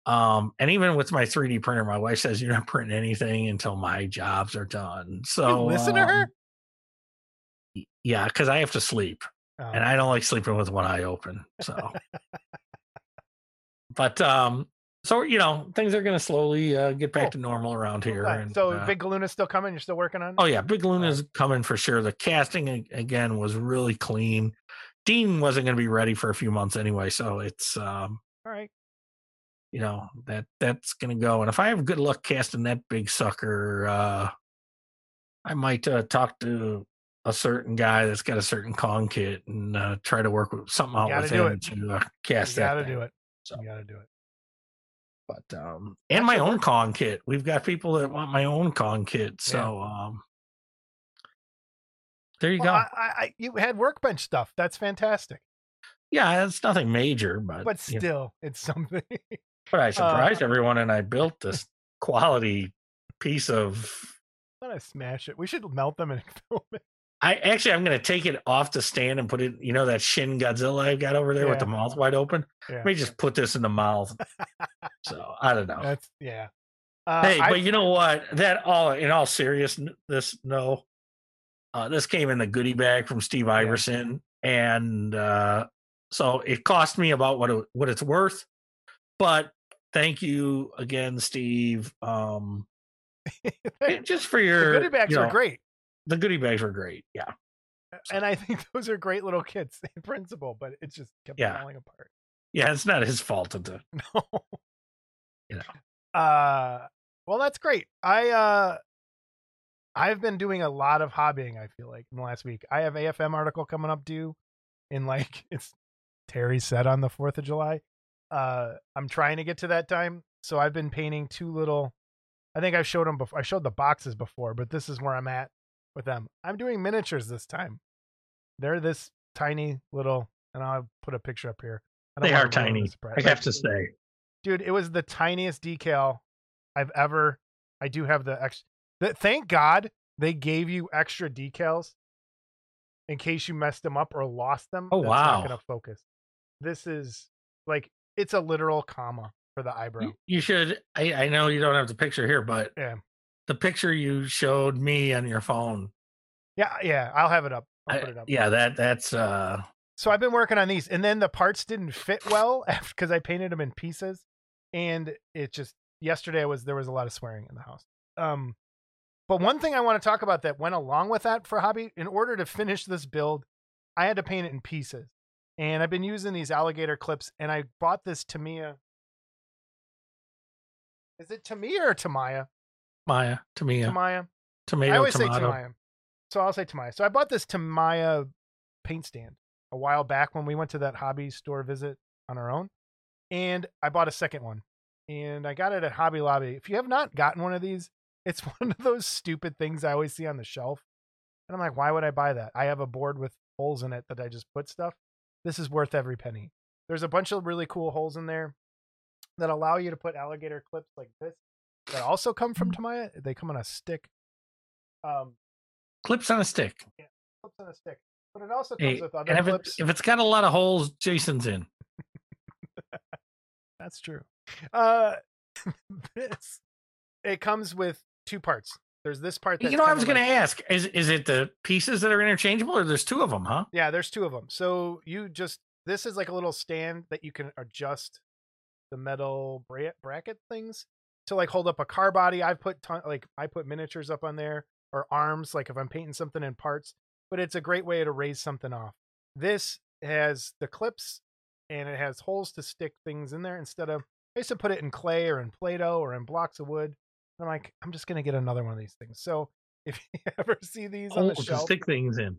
and even with my 3D printer, my wife says, you're not printing anything until my jobs are done. So you listen to her? Yeah, because I have to sleep. Oh. And I don't like sleeping with one eye open. So, but, so, you know, things are going to slowly get back to normal around here. Okay. And, so Big Luna's still coming? You're still working on it? Oh, yeah. Big Luna's coming for sure. The casting, again, was really clean. Dean wasn't going to be ready for a few months anyway, so it's all right. You know, that's going to go. And if I have good luck casting that big sucker, I might talk to a certain guy that's got a certain Kong kit and try to work with something out with him to cast that. You got to do it. So. You got to do it. But and my own Kong kit. We've got people that want my own Kong kit, so. Yeah. There you go. You had workbench stuff. That's fantastic. Yeah, it's nothing major, but still, it's something. But I surprised everyone, and I built this quality piece of. I'm gonna smash it. We should melt them and film it. I'm gonna take it off the stand and put it. You know that Shin Godzilla I've got over there with the mouth wide open. Yeah. Let me just put this in the mouth. So I don't know. That's hey, but you know what? That all in all seriousness, no. This came in the goodie bag from Steve Iverson, and so it cost me about what it's worth. But thank you again, Steve, just for your the goodie bags are great. The goodie bags are great, yeah. So. And I think those are great little kits in principle, but it just kept falling apart. Yeah, it's not his fault. No, you know. Well, that's great. I've been doing a lot of hobbying, I feel like, in the last week. I have AFM article coming up due in it's Terry said on the 4th of July. I'm trying to get to that time. So I've been painting two little, I think I've showed them before. I showed the boxes before, but this is where I'm at with them. I'm doing miniatures this time. They're this tiny little, and I'll put a picture up here. They are tiny. I have to say. Dude, it was the tiniest decal I've ever, I do have the extra. Thank God they gave you extra decals in case you messed them up or lost them. Oh, that's wow. Not going to focus. This is it's a literal comma for the eyebrow. You should. I know you don't have the picture here, but the picture you showed me on your phone. Yeah. Yeah. I'll have it up. I'll put it up. Yeah. That's. So I've been working on these, and then the parts didn't fit well because I painted them in pieces, and it just yesterday there was a lot of swearing in the house. But one thing I want to talk about that went along with that for hobby, in order to finish this build, I had to paint it in pieces. And I've been using these alligator clips, and I bought this Tamiya. Is it Tamiya or Tamiya? Tamiya. Tomato, I always say Tamiya. So I'll say Tamiya. So I bought this Tamiya paint stand a while back when we went to that hobby store visit on our own. And I bought a second one. And I got it at Hobby Lobby. If you have not gotten one of these, it's one of those stupid things I always see on the shelf. And I'm like, why would I buy that? I have a board with holes in it that I just put stuff. This is worth every penny. There's a bunch of really cool holes in there that allow you to put alligator clips like this that also come from Tamiya. They come on a stick. Clips on a stick. Yeah, clips on a stick. But it also comes with other clips. If it's got a lot of holes, Jason's in. That's true. It comes with two parts. There's this part. That's, you know, I was going to ask, is it the pieces that are interchangeable, or there's two of them, huh? Yeah, there's two of them. So you just, this is like a little stand that you can adjust the metal bracket things to like hold up a car body. I've put I put miniatures up on there, or arms, like if I'm painting something in parts, but it's a great way to raise something off. This has the clips and it has holes to stick things in there instead of, I used to put it in clay or in Play-Doh or in blocks of wood. I'm like, I'm just going to get another one of these things. So if you ever see these on the shelf, stick things in.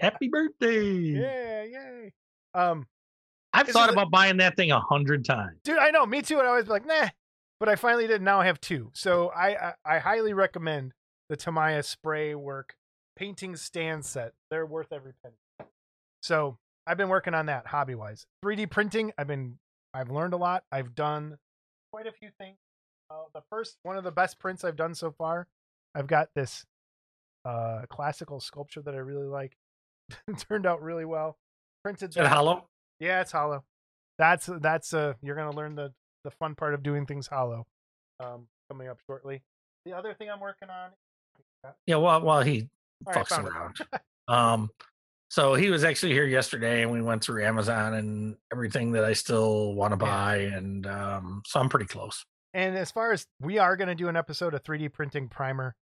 Happy birthday. Yeah. Yay. I've thought about buying that thing 100 times. Dude, I know. Me too. And I always be like, nah, but I finally did. Now I have two. So I highly recommend the Tamiya spray work painting stand set. They're worth every penny. So I've been working on that hobby wise, 3D printing. I've learned a lot. I've done quite a few things. The first one of the best prints I've done so far. I've got this classical sculpture that I really like. It turned out really well. Printed. Is it hollow? Yeah, it's hollow. That's you're gonna learn the fun part of doing things hollow. Coming up shortly. The other thing I'm working on. Yeah, while he fucks around. So he was actually here yesterday, and we went through Amazon and everything that I still want to buy, and so I'm pretty close. And as far as, we are going to do an episode of 3D printing primer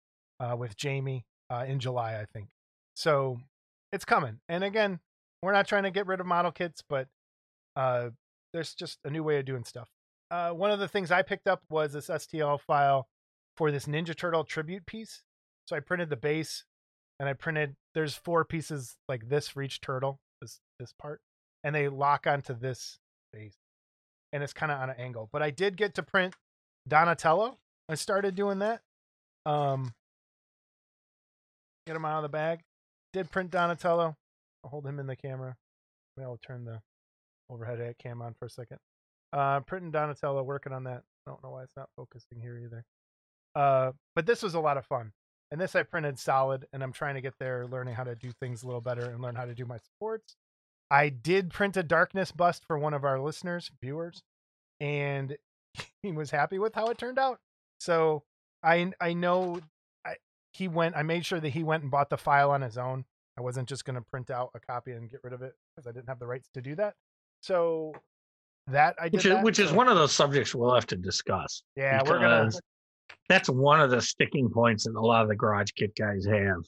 with Jamie in July, I think. So it's coming. And again, we're not trying to get rid of model kits, but there's just a new way of doing stuff. One of the things I picked up was this STL file for this Ninja Turtle tribute piece. So I printed the base, and I printed, there's 4 pieces like this for each turtle, this part, and they lock onto this base. And it's kind of on an angle. But I did get to print Donatello. I started doing that. Get him out of the bag. Did print Donatello. I'll hold him in the camera. Maybe I'll turn the overhead cam on for a second. Printing Donatello, working on that. I don't know why it's not focusing here either. But this was a lot of fun. And this I printed solid, and I'm trying to get there, learning how to do things a little better and learn how to do my supports. I did print a darkness bust for one of our listeners, viewers, and he was happy with how it turned out. So I made sure that he went and bought the file on his own. I wasn't just going to print out a copy and get rid of it because I didn't have the rights to do that. So that I did. Which is one of those subjects we'll have to discuss. Yeah, we're gonna. That's one of the sticking points that a lot of the garage kit guys have.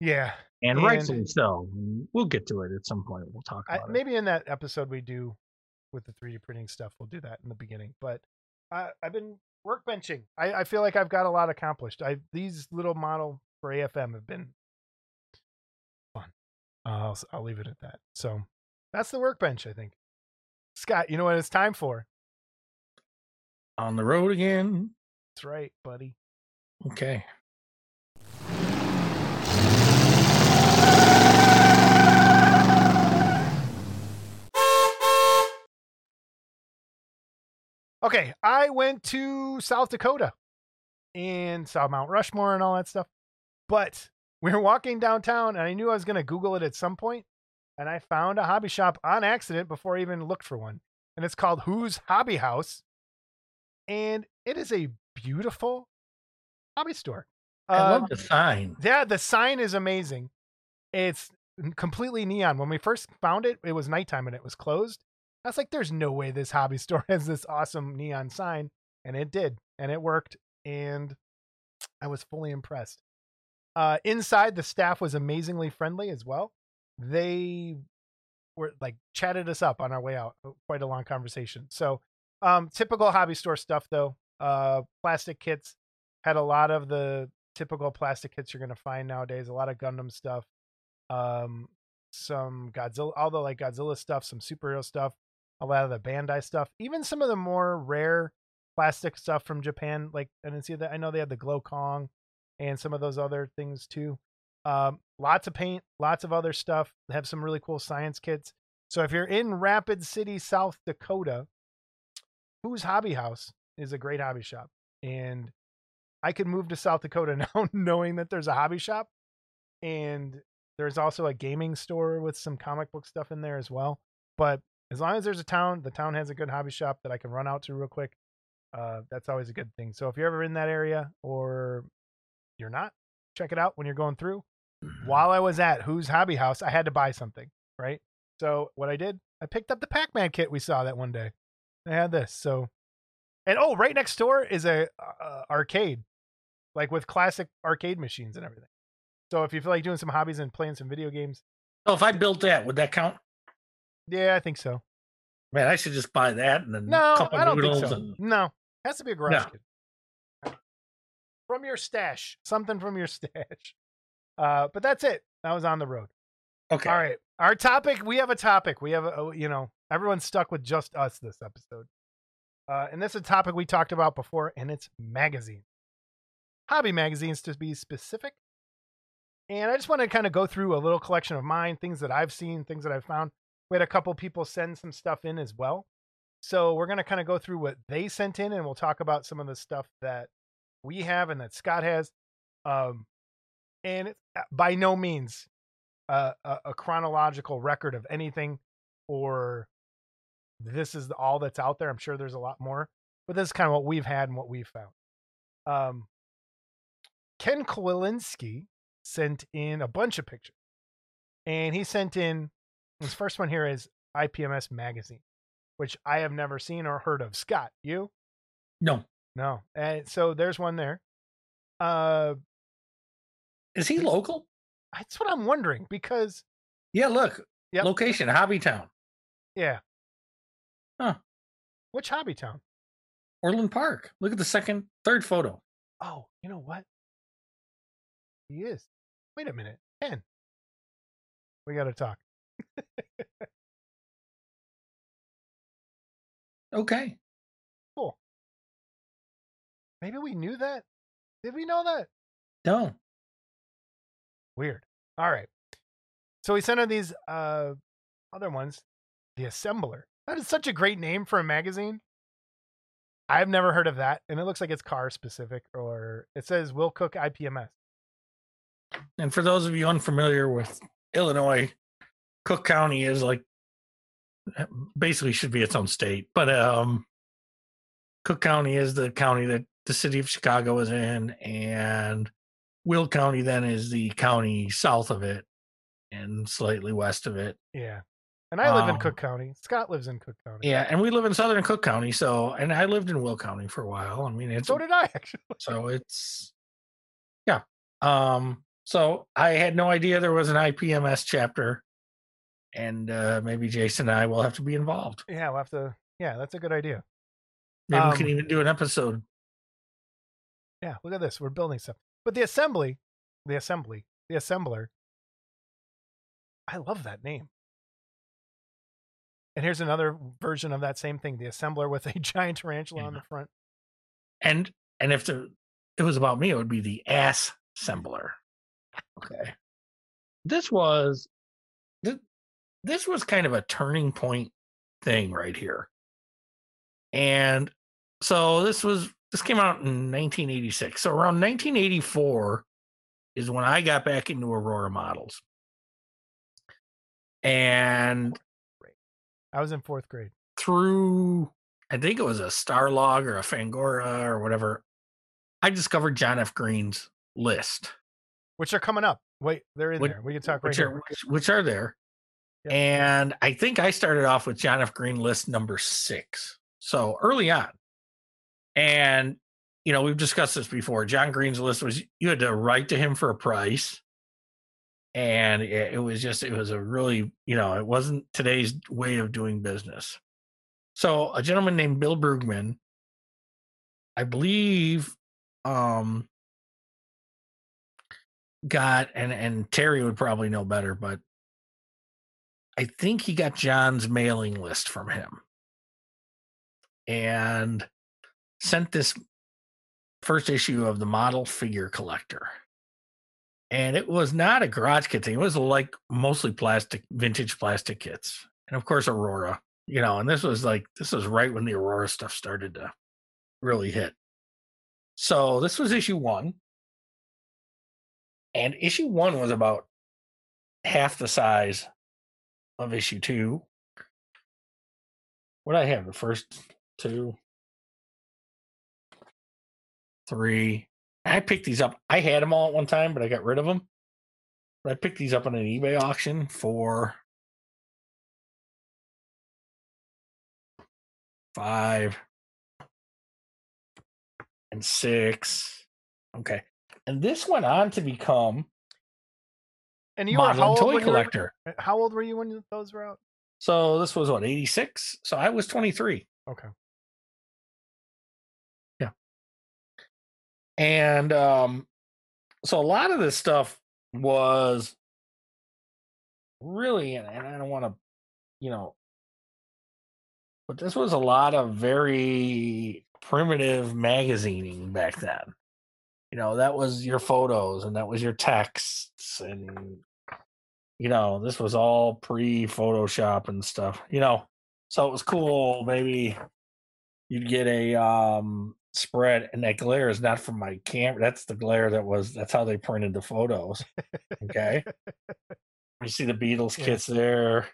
Yeah, and rightfully so. We'll get to it at some point. We'll talk about it. Maybe in that episode we do with the 3D printing stuff. We'll do that in the beginning, but. I've been workbenching. I feel like I've got a lot accomplished. These little model for AFM have been fun. I'll leave it at that. So that's the workbench, I think. Scott, you know what it's time for? On the road again. That's right, buddy. Okay. Okay, I went to South Dakota and saw Mount Rushmore and all that stuff, but we were walking downtown, and I knew I was going to Google it at some point, and I found a hobby shop on accident before I even looked for one, and it's called Who's Hobby House, and it is a beautiful hobby store. I love the sign. Yeah, the sign is amazing. It's completely neon. When we first found it, it was nighttime, and it was closed. I was like, there's no way this hobby store has this awesome neon sign. And it did. And it worked. And I was fully impressed. Inside, the staff was amazingly friendly as well. They were like chatted us up on our way out. Quite a long conversation. So typical hobby store stuff though. Plastic kits, had a lot of the typical plastic kits you're going to find nowadays. A lot of Gundam stuff, some Godzilla, all the like Godzilla stuff, some superhero stuff, a lot of the Bandai stuff, even some of the more rare plastic stuff from Japan. Like I didn't see that. I know they had the Glow Kong and some of those other things too. Lots of paint, lots of other stuff. They have some really cool science kits. So if you're in Rapid City, South Dakota, Who's Hobby House is a great hobby shop. And I could move to South Dakota now knowing that there's a hobby shop. And there's also a gaming store with some comic book stuff in there as well. But as long as there's a town, the town has a good hobby shop that I can run out to real quick. That's always a good thing. So if you're ever in that area or you're not, check it out when you're going through. While I was at Who's Hobby House, I had to buy something, right? So what I did, I picked up the Pac-Man kit we saw that one day. I had this. So, and oh, right next door is a arcade, like with classic arcade machines and everything. So if you feel like doing some hobbies and playing some video games. Oh, if I built that, would that count? Yeah, I think so. Man, I should just buy that and then no, a couple I don't noodles think so. And... No, it has to be a garage kit. From your stash, something from your stash. But that's it. That was on the road. Okay. All right. Our topic. We have a topic. We have a, you know, everyone's stuck with just us this episode. And this is a topic we talked about before, and it's magazines. Hobby magazines, to be specific. And I just want to kind of go through a little collection of mine, things that I've seen, things that I've found. We had a couple people send some stuff in as well. So we're going to kind of go through what they sent in, and we'll talk about some of the stuff that we have and that Scott has. And it's by no means a chronological record of anything, or this is all that's out there. I'm sure there's a lot more, but this is kind of what we've had and what we've found. Ken Kowalinski sent in a bunch of pictures, and he sent in his first one here is IPMS magazine, which I have never seen or heard of. Scott, you? No. No. And so there's one there. Is he local? That's what I'm wondering, because... Yeah, look. Yep. Location, Hobby Town. Yeah. Huh. Which Hobby Town? Orland Park. Look at the third photo. Oh, you know what? He is. Wait a minute. Ken. We got to talk. Okay. Cool. Maybe we knew that. Did we know that? No. Weird. All right. So we sent out these other ones. The Assembler. That is such a great name for a magazine. I've never heard of that. And it looks like it's car specific, or it says Will Cook IPMS. And for those of you unfamiliar with Illinois, Cook County is like basically should be its own state. But Cook County is the county that the city of Chicago is in, and Will County then is the county south of it and slightly west of it. Yeah. And I live in Cook County. Scott lives in Cook County. Yeah. And we live in southern Cook County. So, and I lived in Will County for a while. I mean, it's. So did I, actually. So it's. Yeah. So I had no idea there was an IPMS chapter. And maybe Jason and I will have to be involved. Yeah. We'll have to. Yeah. That's a good idea. Maybe we can even do an episode. Yeah. Look at this. We're building stuff. But the assembler, I love that name. And here's another version of that same thing, the assembler with a giant tarantula on the front. And if it was about me, it would be the ass assembler. Okay. This was kind of a turning point thing right here. And so this came out in 1986. So around 1984 is when I got back into Aurora Models. And I was in fourth grade. Through, I think it was a Starlog or a Fangora or whatever, I discovered John F. Green's list. Which are coming up. Wait, they're in there. We can talk right here. Which are there. Yep. And I think I started off with John F. Green list number 6. So early on. And, you know, we've discussed this before. John Green's list was you had to write to him for a price. And it was just, it was a really, you know, it wasn't today's way of doing business. So a gentleman named Bill Bruegman, I believe, got, and Terry would probably know better, but I think he got John's mailing list from him and sent this first issue of the Model Figure Collector. And it was not a garage kit thing. It was like mostly plastic, vintage plastic kits. And of course, Aurora, you know, and this was like, this was right when the Aurora stuff started to really hit. So this was issue 1. And issue 1 was about half the size of issue 2. What I have, the first 2, 3. I picked these up. I had them all at one time, but I got rid of them. But I picked these up on an eBay auction for $5 and $6. Okay. And this went on to become Model Toy Collector. How old were you when those were out? So this was, what, 86? So I was 23. Okay. And so a lot of this stuff was really, and I don't want to, you know, but this was a lot of very primitive magazining back then. You know, that was your photos and that was your texts. And, you know, this was all pre-Photoshop and stuff, you know. So it was cool. Maybe you'd get a... spread, and that glare is not from my camera. That's the glare that was, that's how they printed the photos. Okay. You see the Beatles kits there.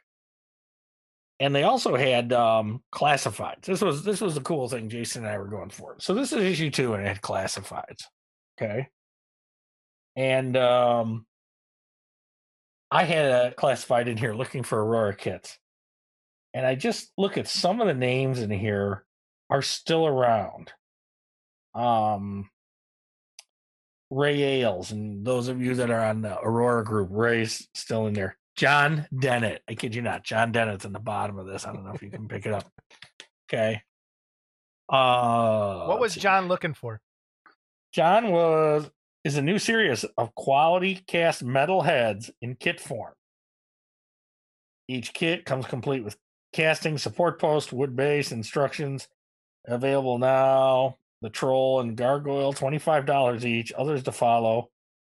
And they also had classifieds. This was the cool thing Jason and I were going for. So this is issue 2 and it had classifieds. Okay. And I had a classified in here looking for Aurora kits. And I just look at some of the names in here are still around. Ray Ailes, and those of you that are on the Aurora group, Ray's still in there. John Dennett, I kid you not, John Dennett's in the bottom of this. I don't know if you can pick it up. Okay. What was John looking for? John is a new series of quality cast metal heads in kit form. Each kit comes complete with casting, support post, wood base, instructions. Available now. The Troll and Gargoyle, $25 each. Others to follow.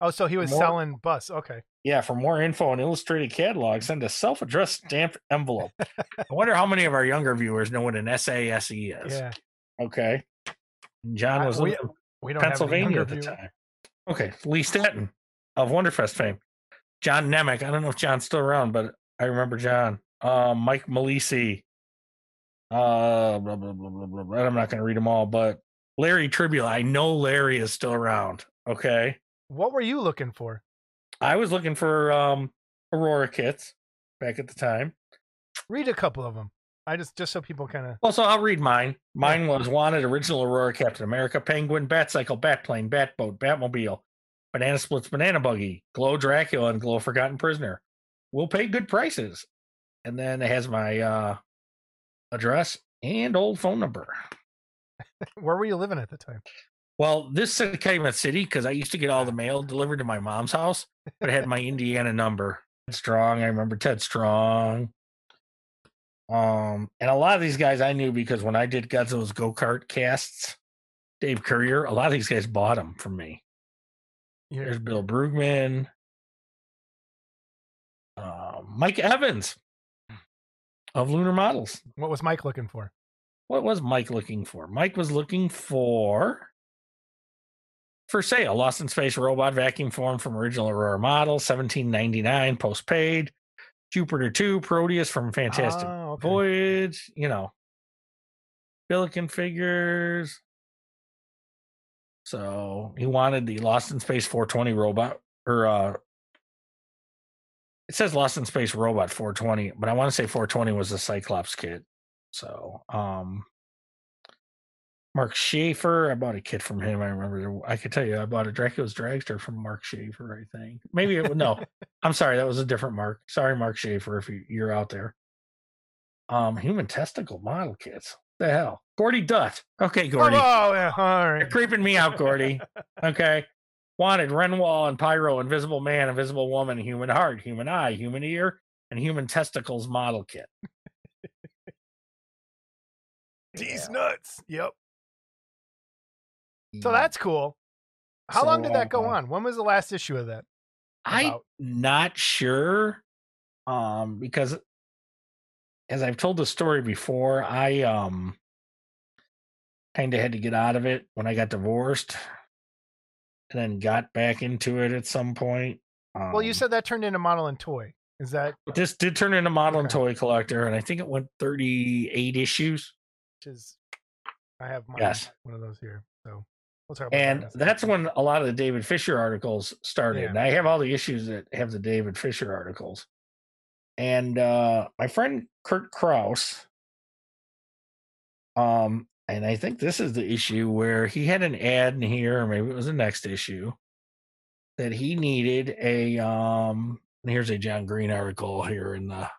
Oh, so he was selling bus. Okay. Yeah, for more info and illustrated catalog, send a self-addressed stamped envelope. I wonder how many of our younger viewers know what an SASE is. Yeah. Okay. John was in Pennsylvania at the time. Okay. Lee Stanton of Wonderfest fame. John Nemec. I don't know if John's still around, but I remember John. Mike Malisi. Blah, blah, blah, blah, blah, blah. I'm not going to read them all, but Larry Tribula. I know Larry is still around. Okay. What were you looking for? I was looking for Aurora kits back at the time. Read a couple of them. I just so people kind of. Well, so I'll read mine. Mine was wanted original Aurora Captain America, Penguin, Batcycle, Batplane, Batboat, Batmobile, Banana Splits, Banana Buggy, Glow Dracula, and Glow Forgotten Prisoner. We'll pay good prices. And then it has my address and old phone number. Where were you living at the time? Well, this came at city because I used to get all the mail delivered to my mom's house, but it had my Indiana number. Ted Strong, I remember Ted Strong. And a lot of these guys I knew because when I did Godzilla's go-kart casts, Dave Currier, a lot of these guys bought them from me. Yeah. There's Bill Bruegman, Mike Evans of Lunar Models. What was Mike looking for? What was Mike looking for? Mike was looking for sale, Lost in Space Robot Vacuum Form from original Aurora Model, $17.99 post paid. Jupiter 2 Proteus from Fantastic Voyage, you know, Billiken figures. So he wanted the Lost in Space 420 robot, or it says Lost in Space Robot 420, but I want to say 420 was the Cyclops kit. So Mark Schaefer. I bought a kit from him. I remember. I could tell you I bought a Dracula's Dragster from Mark Schaefer, I think. Maybe it no. I'm sorry. That was a different Mark. Sorry, Mark Schaefer, if you're out there. Human testicle model kits. What the hell? Gordy Dutt. Okay, Gordy. Oh, yeah. All right. You're creeping me out, Gordy. Okay. Wanted, Renwall and Pyro, Invisible Man, Invisible Woman, Human Heart, Human Eye, Human Ear, and Human Testicles model kit. These nuts. Yep. So that's cool. How long did that go on? When was the last issue of that? I'm not sure. Because as I've told the story before, I kind of had to get out of it when I got divorced and then got back into it at some point. Well, you said that turned into Model and Toy. Is that this did turn into Model and Toy Collector, and I think it went 38 issues. Which is I have my one of those here. So we'll talk about that. That's when a lot of the David Fisher articles started. Yeah. And I have all the issues that have the David Fisher articles. And my friend Kurt Krause, and I think this is the issue where he had an ad in here, or maybe it was the next issue, that he needed a and here's a John Green article here in the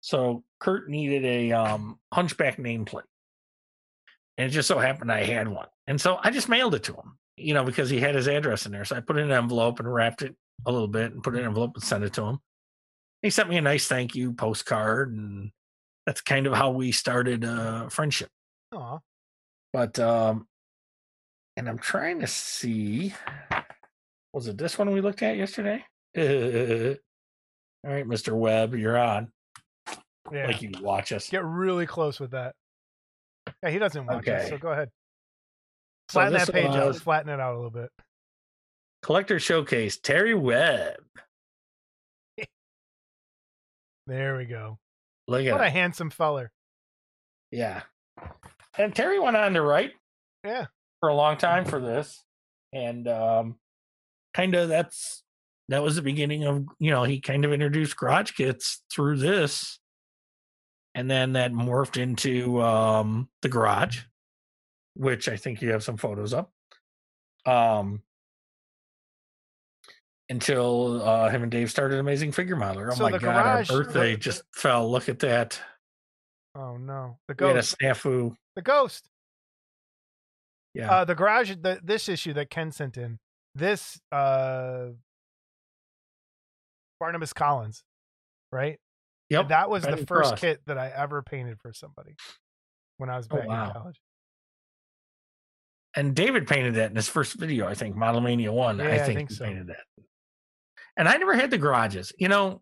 so Kurt needed a Hunchback nameplate. And it just so happened I had one. And so I just mailed it to him, you know, because he had his address in there. So I put it in an envelope and wrapped it a little bit and put it in an envelope and sent it to him. He sent me a nice thank you postcard. And that's kind of how we started a friendship. Aww. But, and I'm trying to see, was it this one we looked at yesterday? All right, Mr. Webb, you're on. Yeah. Like you watch us. Get really close with that. Yeah, he doesn't watch us, so go ahead. Flatten that page out. Flatten it out a little bit. Collector Showcase, Terry Webb. There we go. Look at what a handsome feller. Yeah. And Terry went on to write for a long time for this. And kind of that was the beginning of, you know, he kind of introduced garage kits through this. And then that morphed into the garage, which I think you have some photos up. Until him and Dave started Amazing Figure Modeler. Oh, so my God, our birthday just fell. Look at that. Oh, no. The ghost. We had a snafu. The ghost. Yeah. The garage, this issue that Ken sent in, this Barnabas Collins, right? Yep, and that was the first kit that I ever painted for somebody when I was back in college. And David painted that in his first video, I think, Model Mania 1. Yeah, I think he painted that. And I never had the garages. You know, it'd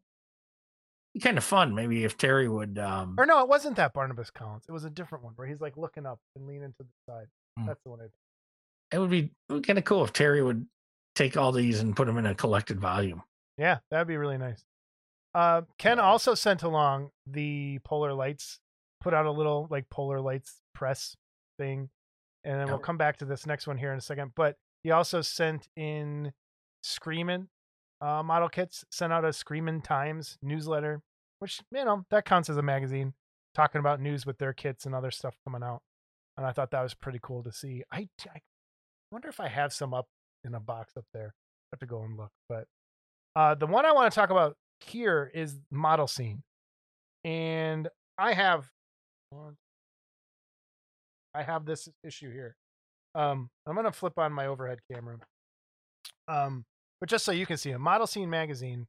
be kind of fun maybe if Terry would... Or no, it wasn't that Barnabas Collins. It was a different one where he's like looking up and leaning to the side. That's the one I did. It would be kind of cool if Terry would take all these and put them in a collected volume. Yeah, that would be really nice. Ken also sent along the Polar Lights, put out a little like Polar Lights press thing. And then we'll come back to this next one here in a second. But he also sent in Screamin' model kits, sent out a Screamin' Times newsletter, which, you know, that counts as a magazine, talking about news with their kits and other stuff coming out. And I thought that was pretty cool to see. I wonder if I have some up in a box up there. I have to go and look. But the one I want to talk about here is Model Scene, and I have this issue here. I'm gonna flip on my overhead camera, but just so you can see, a Model Scene magazine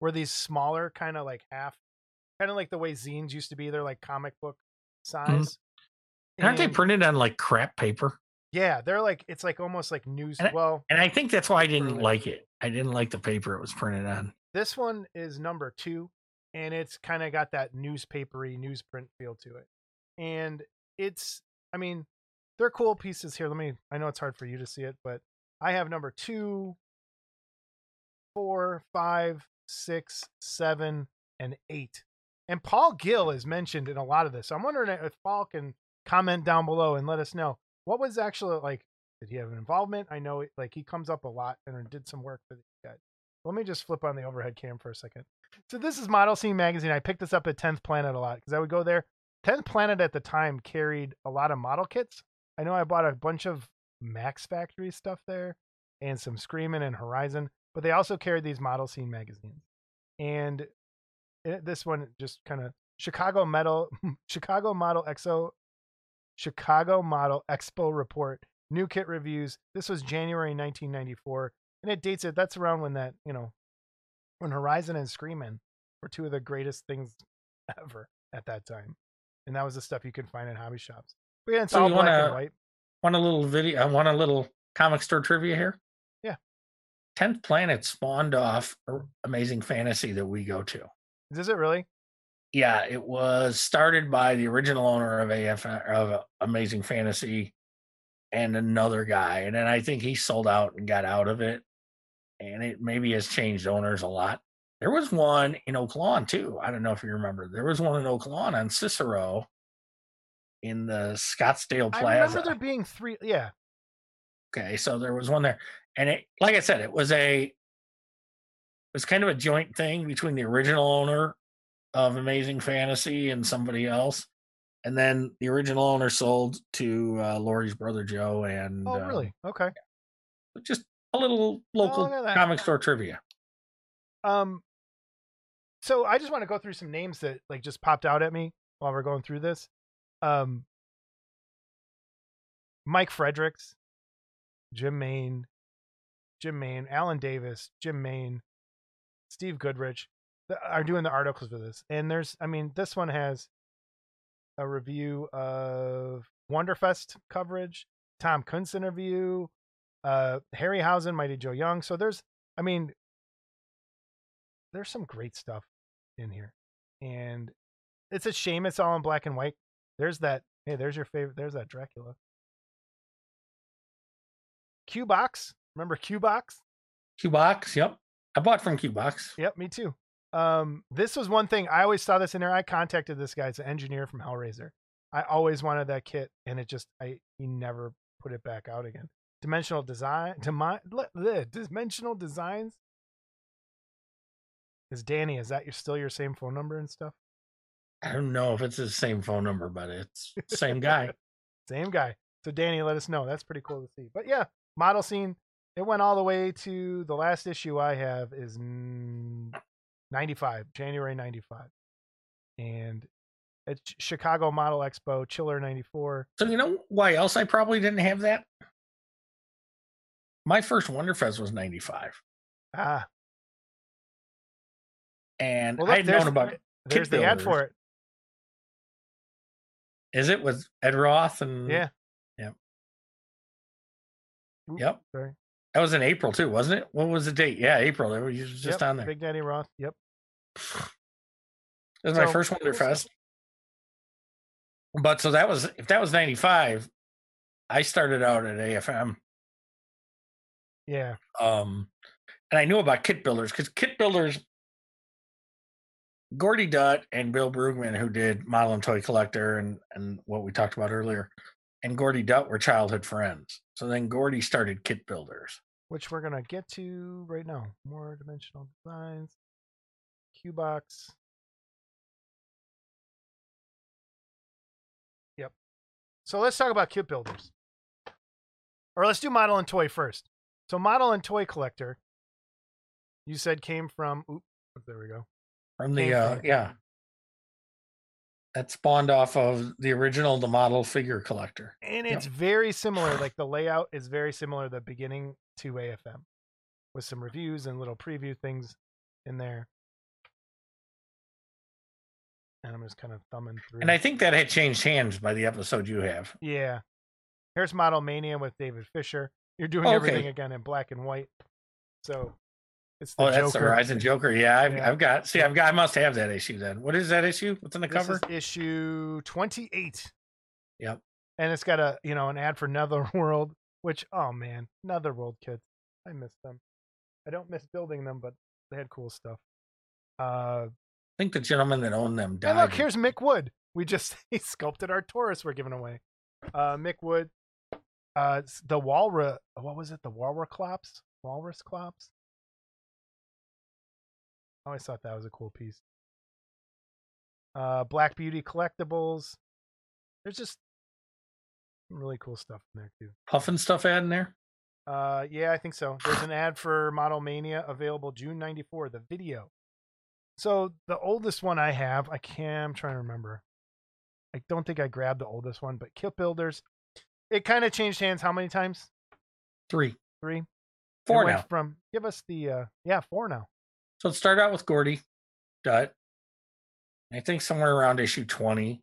were these smaller kind of like half, kind of like the way zines used to be. They're like comic book size. Aren't they printed on like crap paper? Yeah, they're like, it's like almost like news. And I think that's why I didn't like it. I didn't like the paper it was printed on. This one is number 2, and it's kind of got that newspapery newsprint feel to it. And it's, I mean, they're cool pieces here. I know it's hard for you to see it, but I have number 2, 4, 5, 6, 7, and 8. And Paul Gill is mentioned in a lot of this. So I'm wondering if Paul can comment down below and let us know what was actually like. Did he have an involvement? I know like he comes up a lot and did some work for these guys. Let me just flip on the overhead cam for a second. So this is Model Scene magazine. I picked this up at 10th Planet a lot because I would go there. 10th Planet at the time carried a lot of model kits. I know I bought a bunch of Max Factory stuff there and some Screamin' and Horizon, but they also carried these Model Scene magazines. And this one just kind of Chicago Model Expo Report, New Kit Reviews. This was January 1994, and it dates it. That's around when that, you know, when Horizon and Screamin' were two of the greatest things ever at that time. And that was the stuff you could find in hobby shops. But yeah, it's so all black and white. Want a little video? I want a little comic store trivia here. Yeah. 10th Planet spawned off Amazing Fantasy that we go to. Is it really? Yeah, it was started by the original owner of Amazing Fantasy and another guy. And then I think he sold out and got out of it. And it maybe has changed owners a lot. There was one in Oak Lawn, too. I don't know if you remember. There was one in Oak Lawn on Cicero in the Scottsdale Plaza. I remember there being three, yeah. Okay, so there was one there. And it, like I said, it was kind of a joint thing between the original owner of Amazing Fantasy and somebody else. And then the original owner sold to Lori's brother, Joe. And oh, really? Okay. Yeah. Just a little local comic store trivia. So I just want to go through some names that like just popped out at me while we're going through this. Mike Fredericks, Jim Main, Alan Davis, Jim Main, Steve Goodrich are doing the articles for this. And there's, I mean, this one has a review of Wonderfest coverage, Tom Kuntz interview, Harryhausen, Mighty Joe Young. So there's, I mean, there's some great stuff in here, and it's a shame it's all in black and white. There's that. Hey, there's your favorite. There's that Dracula. Qbox. Remember Qbox? Qbox. Yep. I bought from Qbox. Yep. Me too. This was one thing. I always saw this in there. I contacted this guy. It's an engineer from Hellraiser. I always wanted that kit, and it just, he never put it back out again. Dimensional Design. Dimensional Designs. Is Danny, is that still your same phone number and stuff? I don't know if it's the same phone number, but it's the same guy. Same guy. So Danny, let us know. That's pretty cool to see. But yeah, Model Scene, it went all the way to the last issue I have is 95, January 95. And it's Chicago Model Expo, Chiller 94. So you know why else I probably didn't have that? My first Wonderfest was 95. Ah. And well, look, I had known about it. There's the ad for it. Is it with Ed Roth? And yeah. Yep. Oops, yep. Sorry. That was in April too, wasn't it? What was the date? Yeah, April. It was just on there. Big Daddy Roth. Yep. That was my first Wonderfest. But so that was, if that was 95, I started out at AFM. Yeah. And I knew about Kit Builders because Kit Builders, Gordy Dutt and Bill Bruegman, who did Model and Toy Collector and what we talked about earlier, and Gordy Dutt were childhood friends. So then Gordy started Kit Builders, which we're going to get to right now. More Dimensional Designs, Qbox. Yep. So let's talk about Kit Builders. Or let's do Model and Toy first. So Model and Toy Collector, you said came from, oops, there we go. From the, yeah, that spawned off of the original, the Model Figure Collector. And it's very similar. Like the layout is very similar at the beginning to AFM with some reviews and little preview things in there. And I'm just kind of thumbing through. And I think that had changed hands by the episode you have. Yeah. Here's Model Mania with David Fisher. You're doing everything again in black and white. So. It's the Joker. That's the Horizon Joker. Yeah, I've got. I must have that issue then. What is that issue? What's in the cover? Is issue 28. Yep. And it's got an ad for Netherworld, which Netherworld kids, I miss them. I don't miss building them, but they had cool stuff. I think the gentleman that owned them died. And look, here's Mick Wood. He sculpted our Taurus we're giving away. Mick Wood. The Walrus. What was it? The Walrus Clops. I always thought that was a cool piece. Black Beauty Collectibles. There's just some really cool stuff in there too. Puffin Stuff ad in there? Yeah, I think so. There's an ad for Model Mania available June 94, the video. So the oldest one I have, I'm trying to remember. I don't think I grabbed the oldest one, but Kit Builders. It kind of changed hands how many times? Three. Four now. Give us the, yeah, four now. So it started out with Gordy Dutt. I think somewhere around issue 20.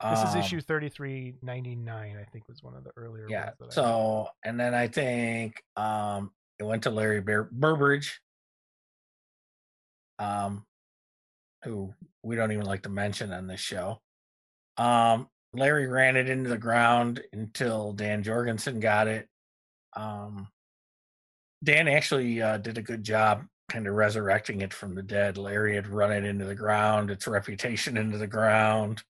This is issue 3399, I think, was one of the earlier ones. Yeah, so, and then I think it went to Larry Burbridge, who we don't even like to mention on this show. Larry ran it into the ground until Dan Jorgensen got it. Dan actually did a good job kind of resurrecting it from the dead. Larry had run it into the ground, its reputation into the ground.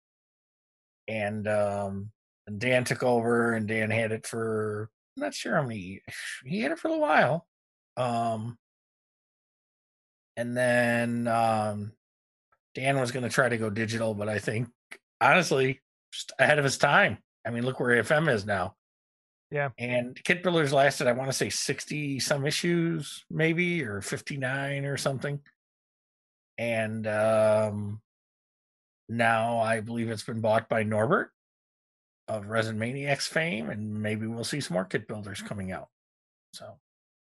And Dan took over, and Dan had it for, I'm not sure how many, he had it for a while. And then Dan was going to try to go digital, but I think, honestly, just ahead of his time. I mean, look where AFM is now. Yeah. And Kit Builders lasted, I want to say 60-some issues, maybe, or 59 or something. And now I believe it's been bought by Norbert of Resin Maniacs fame, and maybe we'll see some more Kit Builders coming out. So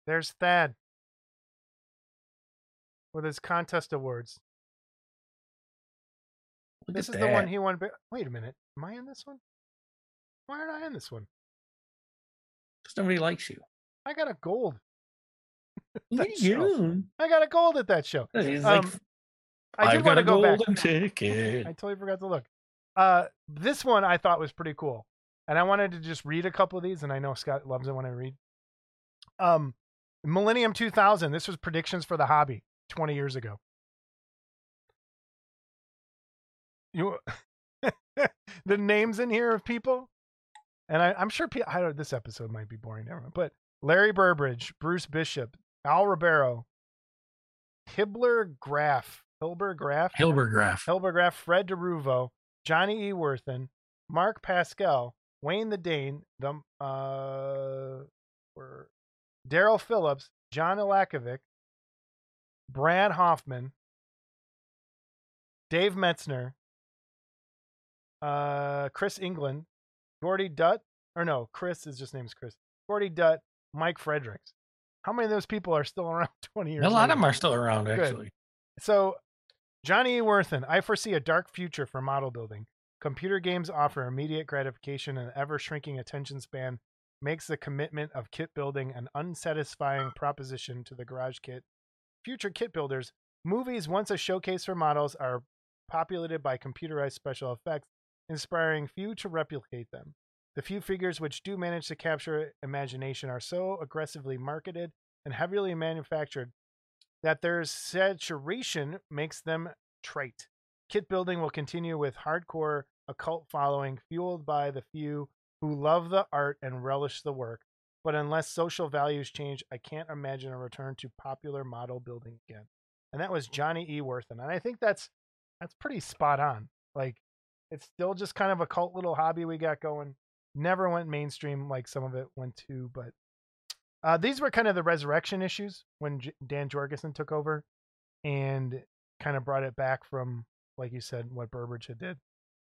there's Thad with his contest awards. This is the one he won. Wait a minute. Am I in this one? Why aren't I in this one? Because nobody likes you. I got a gold. I got a gold at that show. I got a golden ticket. I totally forgot to look. This one I thought was pretty cool, and I wanted to just read a couple of these. And I know Scott loves it when I read. Millennium 2000. This was predictions for the hobby 20 years ago. The names in here of people, and I'm sure people, I don't. This episode might be boring, everyone. But Larry Burbridge, Bruce Bishop, Al Ribeiro, Hilbert Graff, Fred DeRuvo, Johnny E. Worthen, Mark Pascal, Wayne the Dane, Daryl Phillips, John Ilakovic, Brad Hoffman, Dave Metzner, Chris England, Gordy Dutt, or no, Chris, his name is Chris, Gordy Dutt, Mike Fredericks. How many of those people are still around 20 years? A lot of them are still around, actually. So, Johnny E. Worthen, I foresee a dark future for model building. Computer games offer immediate gratification, and the ever-shrinking attention span makes the commitment of kit building an unsatisfying proposition to the garage kit. Future Kit Builders, movies once a showcase for models are populated by computerized special effects, inspiring few to replicate them. The few figures which do manage to capture imagination are so aggressively marketed and heavily manufactured that their saturation makes them trite. Kit building will continue with hardcore occult following fueled by the few who love the art and relish the work. But unless social values change, I can't imagine a return to popular model building again. And that was Johnny E. Worthen. And I think that's pretty spot on. Like, it's still just kind of a cult little hobby we got going. Never went mainstream like some of it went to, but these were kind of the resurrection issues when Dan Jorgensen took over and kind of brought it back from, like you said, what Burbridge had did.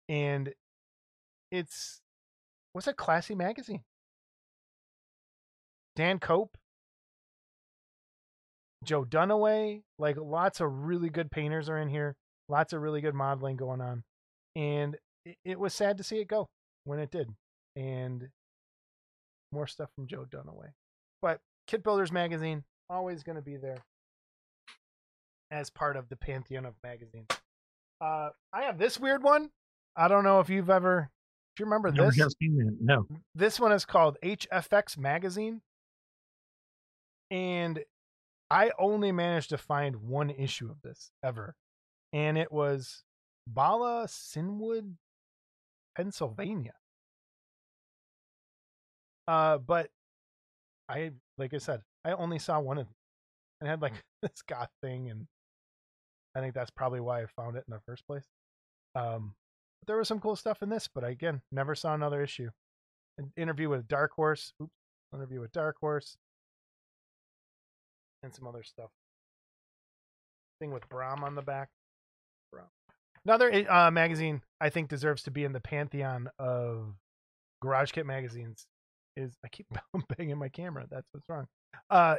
And it's, what's a classy magazine? Dan Cope, Joe Dunaway, like lots of really good painters are in here. Lots of really good modeling going on. And it was sad to see it go when it did. And more stuff from Joe Dunaway. But Kit Builders magazine, always going to be there as part of the pantheon of magazines. I have this weird one. I don't know if you've ever, do you remember this? No. This one is called HFX Magazine. And I only managed to find one issue of this ever. And it was Bala Sinwood, Pennsylvania. But like I said, I only saw one of them. And it had like this goth thing and I think that's probably why I found it in the first place. But there was some cool stuff in this, but again, never saw another issue. An interview with Dark Horse. Oops. Interview with Dark Horse. And some other stuff. Thing with Brahm on the back. Brahm. Another magazine I think deserves to be in the pantheon of Garage Kit magazines is, I keep banging my camera. That's what's wrong.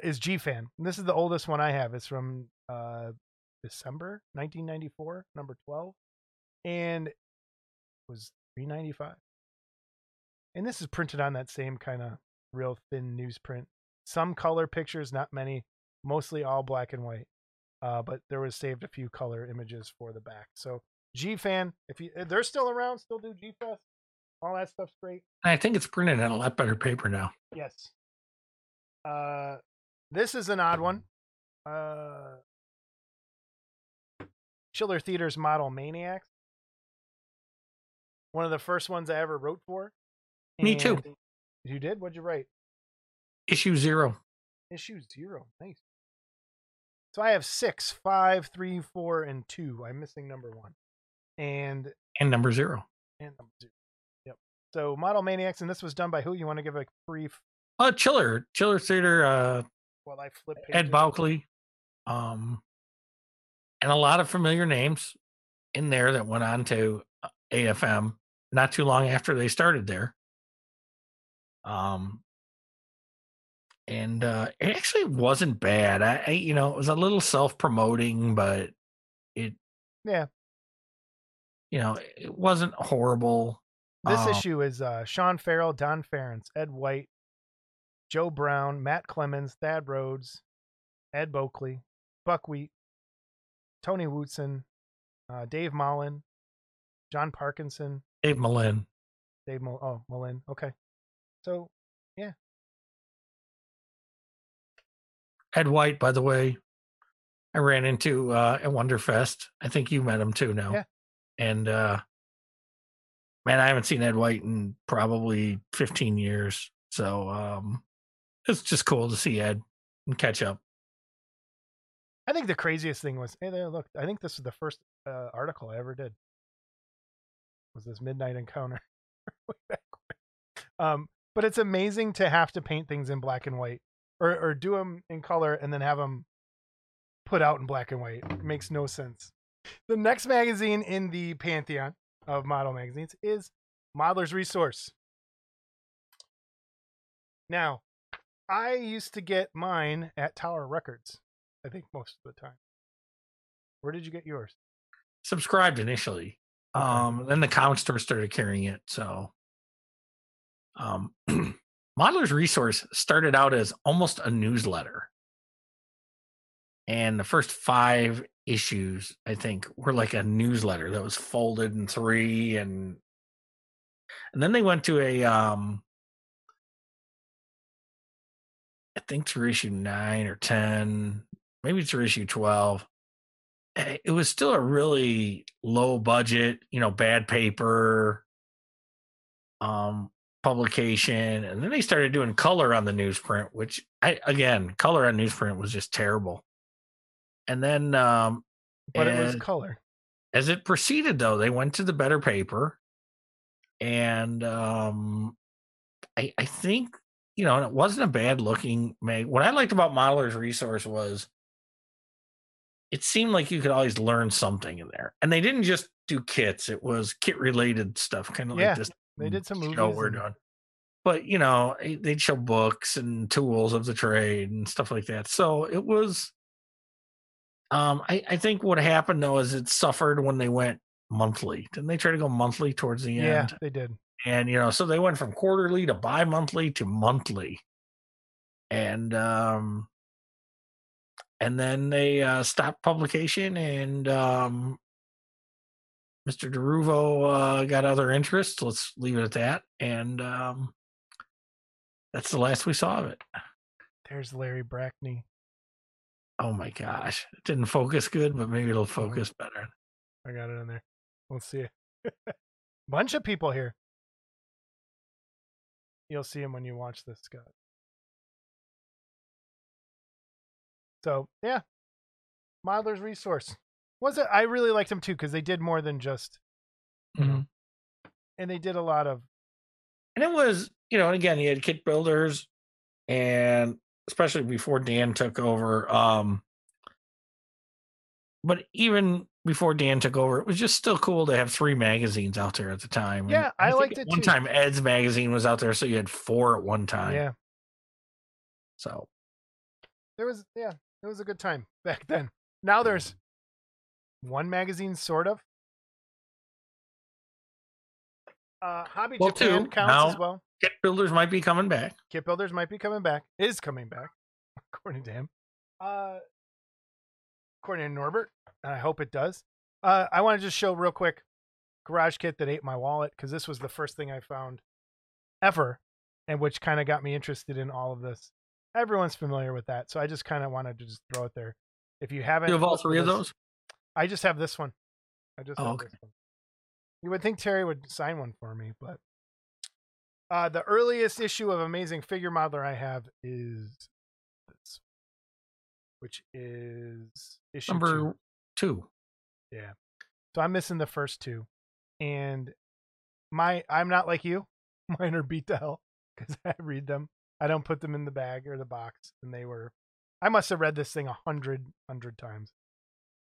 Is G-Fan. And this is the oldest one I have. It's from December 1994, number 12, and it was $3.95. And this is printed on that same kind of real thin newsprint. Some color pictures, not many, mostly all black and white. But there was saved a few color images for the back. So G-Fan, if they're still around, still do G-Fest. All that stuff's great. I think it's printed on a lot better paper now. Yes. This is an odd one. Schiller Theater's Model Maniacs. One of the first ones I ever wrote for. Me too. You did? What'd you write? Issue 0. Issue 0. Nice. So I have 6, 5, 3, 4, and 2. I'm missing number 1. And number 0. And number 2. Yep. So Model Maniacs, and this was done by who? You want to give a brief? Chiller Theater. Well, I flip Ed Boukley. And a lot of familiar names in there that went on to AFM not too long after they started there. And it actually wasn't bad. I you know, it was a little self-promoting, but it, yeah, you know, it wasn't horrible. This issue is Sean Farrell, Don Ferrance, Ed White, Joe Brown, Matt Clemens, Thad Rhodes, Ed Boukley, Buckwheat, Tony Wootson, Dave Mullen, John Parkinson, Dave Mullen. Okay. So, yeah. Ed White, by the way, I ran into at Wonderfest. I think you met him too now. Yeah. And man, I haven't seen Ed White in probably 15 years. So it's just cool to see Ed and catch up. I think the craziest thing was, hey there, look, I think this was the first article I ever did. Was this Midnight Encounter. But it's amazing to have to paint things in black and white or do them in color and then have them put out in black and white. It makes no sense. The next magazine in the pantheon of model magazines is Modeler's Resource. Now, I used to get mine at Tower Records. I think most of the time. Where did you get yours? Subscribed initially. Okay. Then the comic store started carrying it. So Modeler's Resource started out as almost a newsletter. And the first 5 issues, I think, were like a newsletter that was folded in 3. And then they went to a, I think through issue 9 or 10, maybe through issue 12, it was still a really low budget, you know, bad paper publication. And then they started doing color on the newsprint, which again, color on newsprint was just terrible. And then, but it was color. As it proceeded, though, they went to the better paper, and I think, you know, and it wasn't a bad looking mag. What I liked about Modeler's Resource was, it seemed like you could always learn something in there. And they didn't just do kits. It was kit-related stuff, kind of like this. They did some movies. But, you know, they'd show books and tools of the trade and stuff like that. So it was, I think what happened, though, is it suffered when they went monthly. Didn't they try to go monthly towards the end? Yeah, they did. And, you know, so they went from quarterly to bi-monthly to monthly. And then they stopped publication, and Mr. DeRuvo got other interests. Let's leave it at that. And that's the last we saw of it. There's Larry Brackney. Oh, my gosh. It didn't focus good, but maybe it'll focus better. I got it in there. We'll see. Bunch of people here. You'll see him when you watch this, Scott. So, yeah, Modeler's Resource. Was it? I really liked them too, because they did more than just, you know, and they did a lot of. And it was, you know, again, he had Kit Builders, and especially before Dan took over. But even before Dan took over, it was just still cool to have three magazines out there at the time. Yeah, I liked it. One time Ed's magazine was out there, so you had four at one time. Yeah. So there was, yeah, it was a good time back then. Now there's one magazine, sort of. Hobby Japan counts as well. Kit Builders might be coming back. Kit Builders might be coming back. Is coming back, according to him. According to Norbert, and I hope it does. I want to just show real quick garage kit that ate my wallet, because this was the first thing I found ever, and which kind of got me interested in all of this. Everyone's familiar with that, so I just kind of wanted to just throw it there. If you haven't, you have all three of those. I just have this one. I just have this one. You would think Terry would sign one for me, but the earliest issue of Amazing Figure Modeler I have is this, which is issue number two. Yeah, so I'm missing the first two, and I'm not like you. Mine are beat to hell because I read them. I don't put them in the bag or the box, and they were. I must have read this thing 100 times.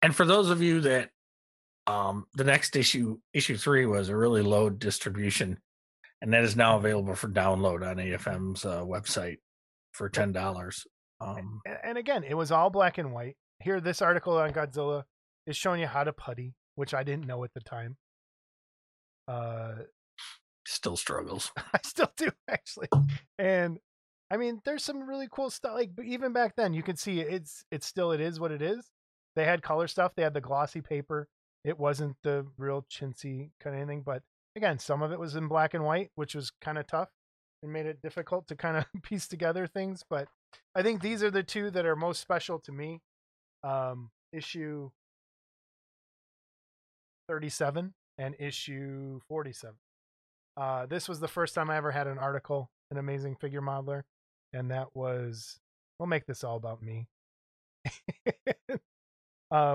And for those of you that. The next issue 3 was a really low distribution, and that is now available for download on AFM's website for $10. And again, it was all black and white. Here, this article on Godzilla is showing you how to putty, which I didn't know at the time. Still struggles. I still do, actually. And I mean, there's some really cool stuff. Like even back then, you can see it is what it is. They had color stuff. They had the glossy paper. It wasn't the real chintzy kind of anything, but again, some of it was in black and white, which was kind of tough and made it difficult to kind of piece together things. But I think these are the two that are most special to me. Issue 37 and issue 47. This was the first time I ever had an article, an Amazing Figure Modeler. And that was, we'll make this all about me,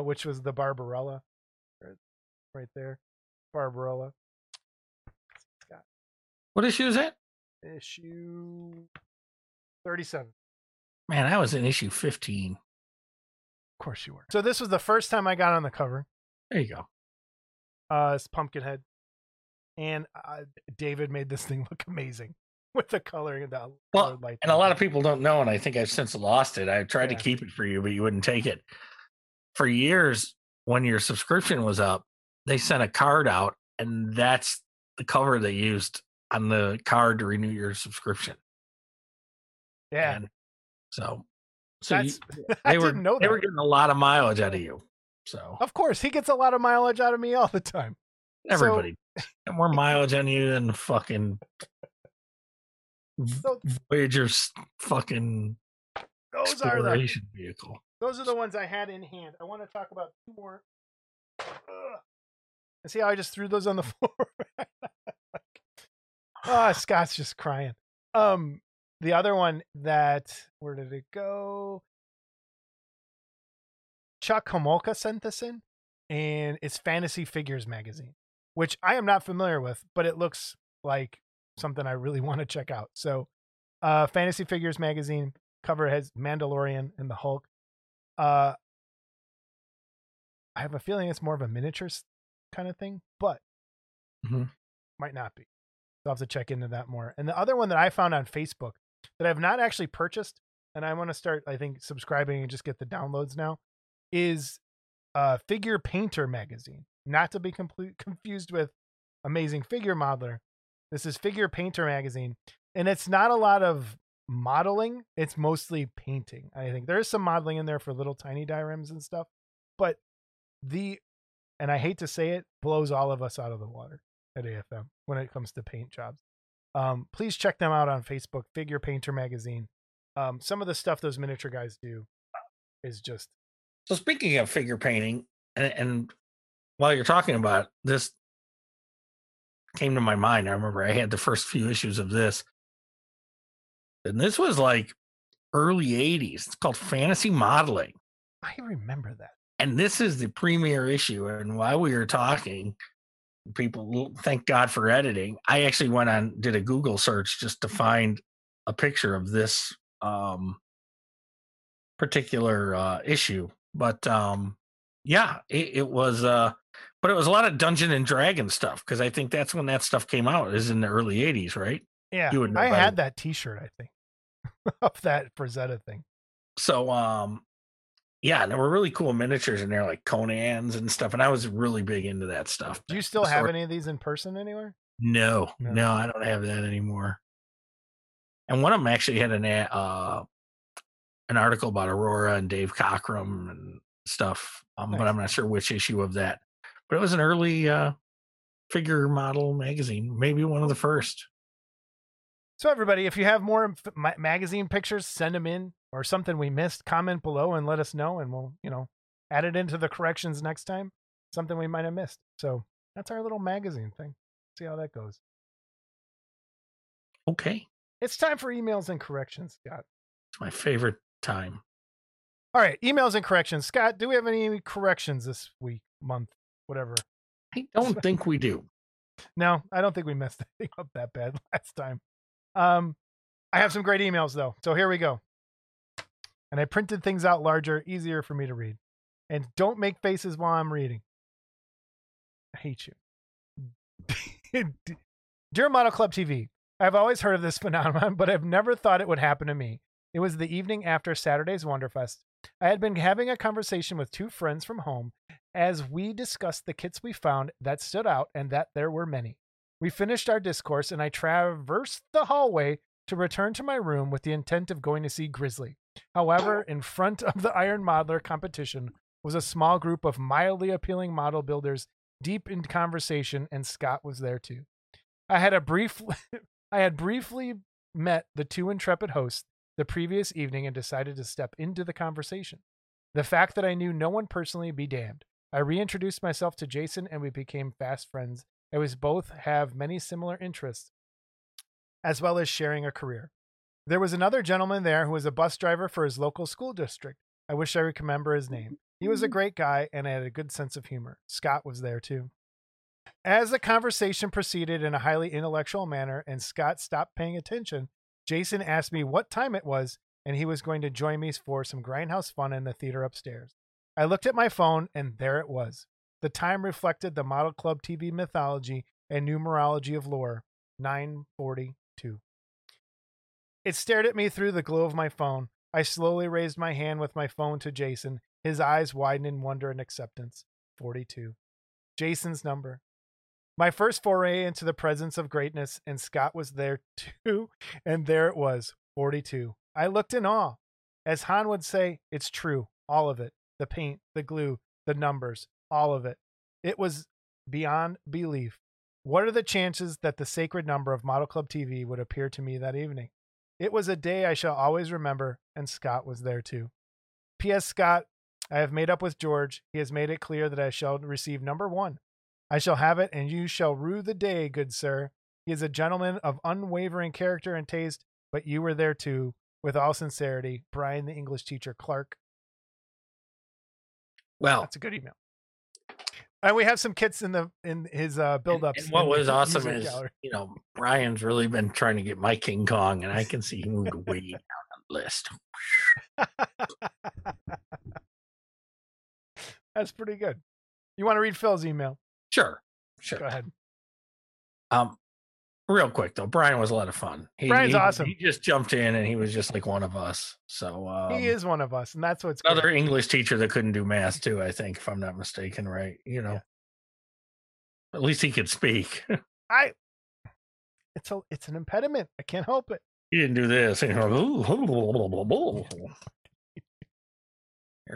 which was the Barbarella. Right there, Barbarella. What issue is that? Issue 37. Man, I was in issue 15. Of course you were. So this was the first time I got on the cover. There you go. It's Pumpkinhead, and David made this thing look amazing with the coloring and the colored light. And a lot of people don't know, and I think I've since lost it. I tried to keep it for you, but you wouldn't take it. For years, when your subscription was up, they sent a card out, and that's the cover they used on the card to renew your subscription. Yeah. And so they were getting a lot of mileage out of you. So of course he gets a lot of mileage out of me all the time. Everybody got more mileage on you than fucking Voyager's fucking exploration vehicle. Those are the ones I had in hand. I want to talk about two more. And see how I just threw those on the floor? Scott's just crying. The other one where did it go? Chuck Homolka sent this in, and it's Fantasy Figures magazine, which I am not familiar with, but it looks like something I really want to check out. So Fantasy Figures magazine cover has Mandalorian and the Hulk. I have a feeling it's more of a miniature kind of thing, but might not be. So I'll have to check into that more. And the other one that I found on Facebook that I've not actually purchased, and I want to start, I think, subscribing and just get the downloads now, is Figure Painter magazine. Not to be confused with Amazing Figure Modeler. This is Figure Painter magazine, and it's not a lot of modeling. It's mostly painting. I think there is some modeling in there for little tiny diorams and stuff, but and I hate to say it, blows all of us out of the water at AFM when it comes to paint jobs. Please check them out on Facebook, Figure Painter Magazine. Some of the stuff those miniature guys do is just. So speaking of figure painting, and while you're talking about this, came to my mind. I remember I had the first few issues of this, and this was like early '80s. It's called Fantasy Modeling. I remember that. And this is the premier issue. And while we were talking, people, thank God for editing, I actually went on, did a Google search just to find a picture of this particular issue. But yeah, it was, but it was a lot of Dungeon and Dragon stuff, because I think that's when that stuff came out, is in the early 80s, right? Yeah, you would know. I had that t-shirt, I think, of that Frazetta thing. So, yeah, there were really cool miniatures in there, like Conan's and stuff. And I was really big into that stuff. Do you still have any of these in person anywhere? No, no, I don't have that anymore. And one of them actually had an article about Aurora and Dave Cockrum and stuff. Nice. But I'm not sure which issue of that. But it was an early figure model magazine, maybe one of the first. So everybody, if you have more magazine pictures, send them in, or something we missed, comment below and let us know, and we'll, you know, add it into the corrections next time, something we might have missed. So that's our little magazine thing. See how that goes. Okay. It's time for emails and corrections, Scott. It's my favorite time. All right, emails and corrections. Scott, do we have any corrections this week, month, whatever? I don't think we do. No, I don't think we messed anything up that bad last time. I have some great emails though. So here we go. And I printed things out larger, easier for me to read. And don't make faces while I'm reading. I hate you. Dear Model Club TV, I've always heard of this phenomenon, but I've never thought it would happen to me. It was the evening after Saturday's Wonderfest. I had been having a conversation with two friends from home as we discussed the kits we found that stood out, and that there were many. We finished our discourse, and I traversed the hallway to return to my room with the intent of going to see Grizzly. However, in front of the Iron Modeler competition was a small group of mildly appealing model builders deep in conversation, and Scott was there too. I had briefly met the two intrepid hosts the previous evening and decided to step into the conversation. The fact that I knew no one personally be damned. I reintroduced myself to Jason, and we became fast friends. It was both have many similar interests, as well as sharing a career. There was another gentleman there who was a bus driver for his local school district. I wish I could remember his name. He was a great guy, and I had a good sense of humor. Scott was there too. As the conversation proceeded in a highly intellectual manner and Scott stopped paying attention, Jason asked me what time it was, and he was going to join me for some grindhouse fun in the theater upstairs. I looked at my phone, and there it was. The time reflected the Model Club TV mythology and numerology of lore, 9:42. It stared at me through the glow of my phone. I slowly raised my hand with my phone to Jason. His eyes widened in wonder and acceptance. 42. Jason's number. My first foray into the presence of greatness, and Scott was there too, and there it was, 42. I looked in awe. As Han would say, it's true, all of it. The paint, the glue, the numbers. All of it. It was beyond belief. What are the chances that the sacred number of Model Club TV would appear to me that evening? It was a day I shall always remember, and Scott was there too. P.S. Scott, I have made up with George. He has made it clear that I shall receive number one. I shall have it, and you shall rue the day, good sir. He is a gentleman of unwavering character and taste, but you were there too. With all sincerity, Brian, the English teacher, Clark. Well, that's a good email. And we have some kits in his build-ups. And what was awesome is, you know, Brian's really been trying to get my King Kong, and I can see he moved way down the list. That's pretty good. You want to read Phil's email? Sure. Go ahead. Real quick though, Brian was a lot of fun. Brian's awesome. He just jumped in, and he was just like one of us. So he is one of us, and that's what's another good. English teacher that couldn't do math too, I think, if I'm not mistaken, right? You know, yeah. At least he could speak. It's an impediment. I can't help it. He didn't do this. You know,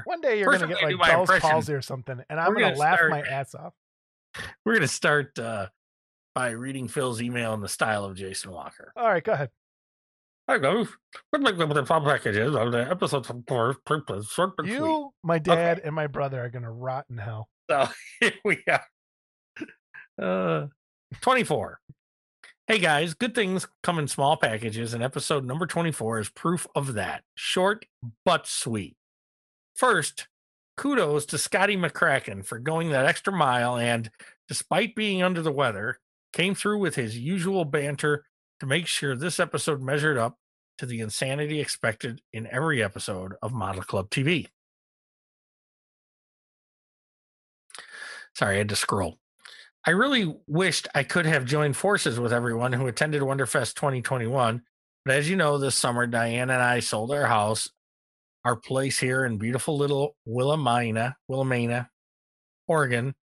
one day you're going to get like Bell's palsy or something, and I'm going to laugh my ass off. We're going to start. By reading Phil's email in the style of Jason Walker. All right, go ahead. Hi, guys. You, my dad, and my brother are going to rot in hell. So here we are. 24. Hey, guys. Good things come in small packages, and episode number 24 is proof of that. Short but sweet. First, kudos to Scotty McCracken for going that extra mile and, despite being under the weather, came through with his usual banter to make sure this episode measured up to the insanity expected in every episode of Model Club TV. Sorry, I had to scroll. I really wished I could have joined forces with everyone who attended Wonderfest 2021, but as you know, this summer, Diane and I sold our house, our place here in beautiful little Willamina, Oregon,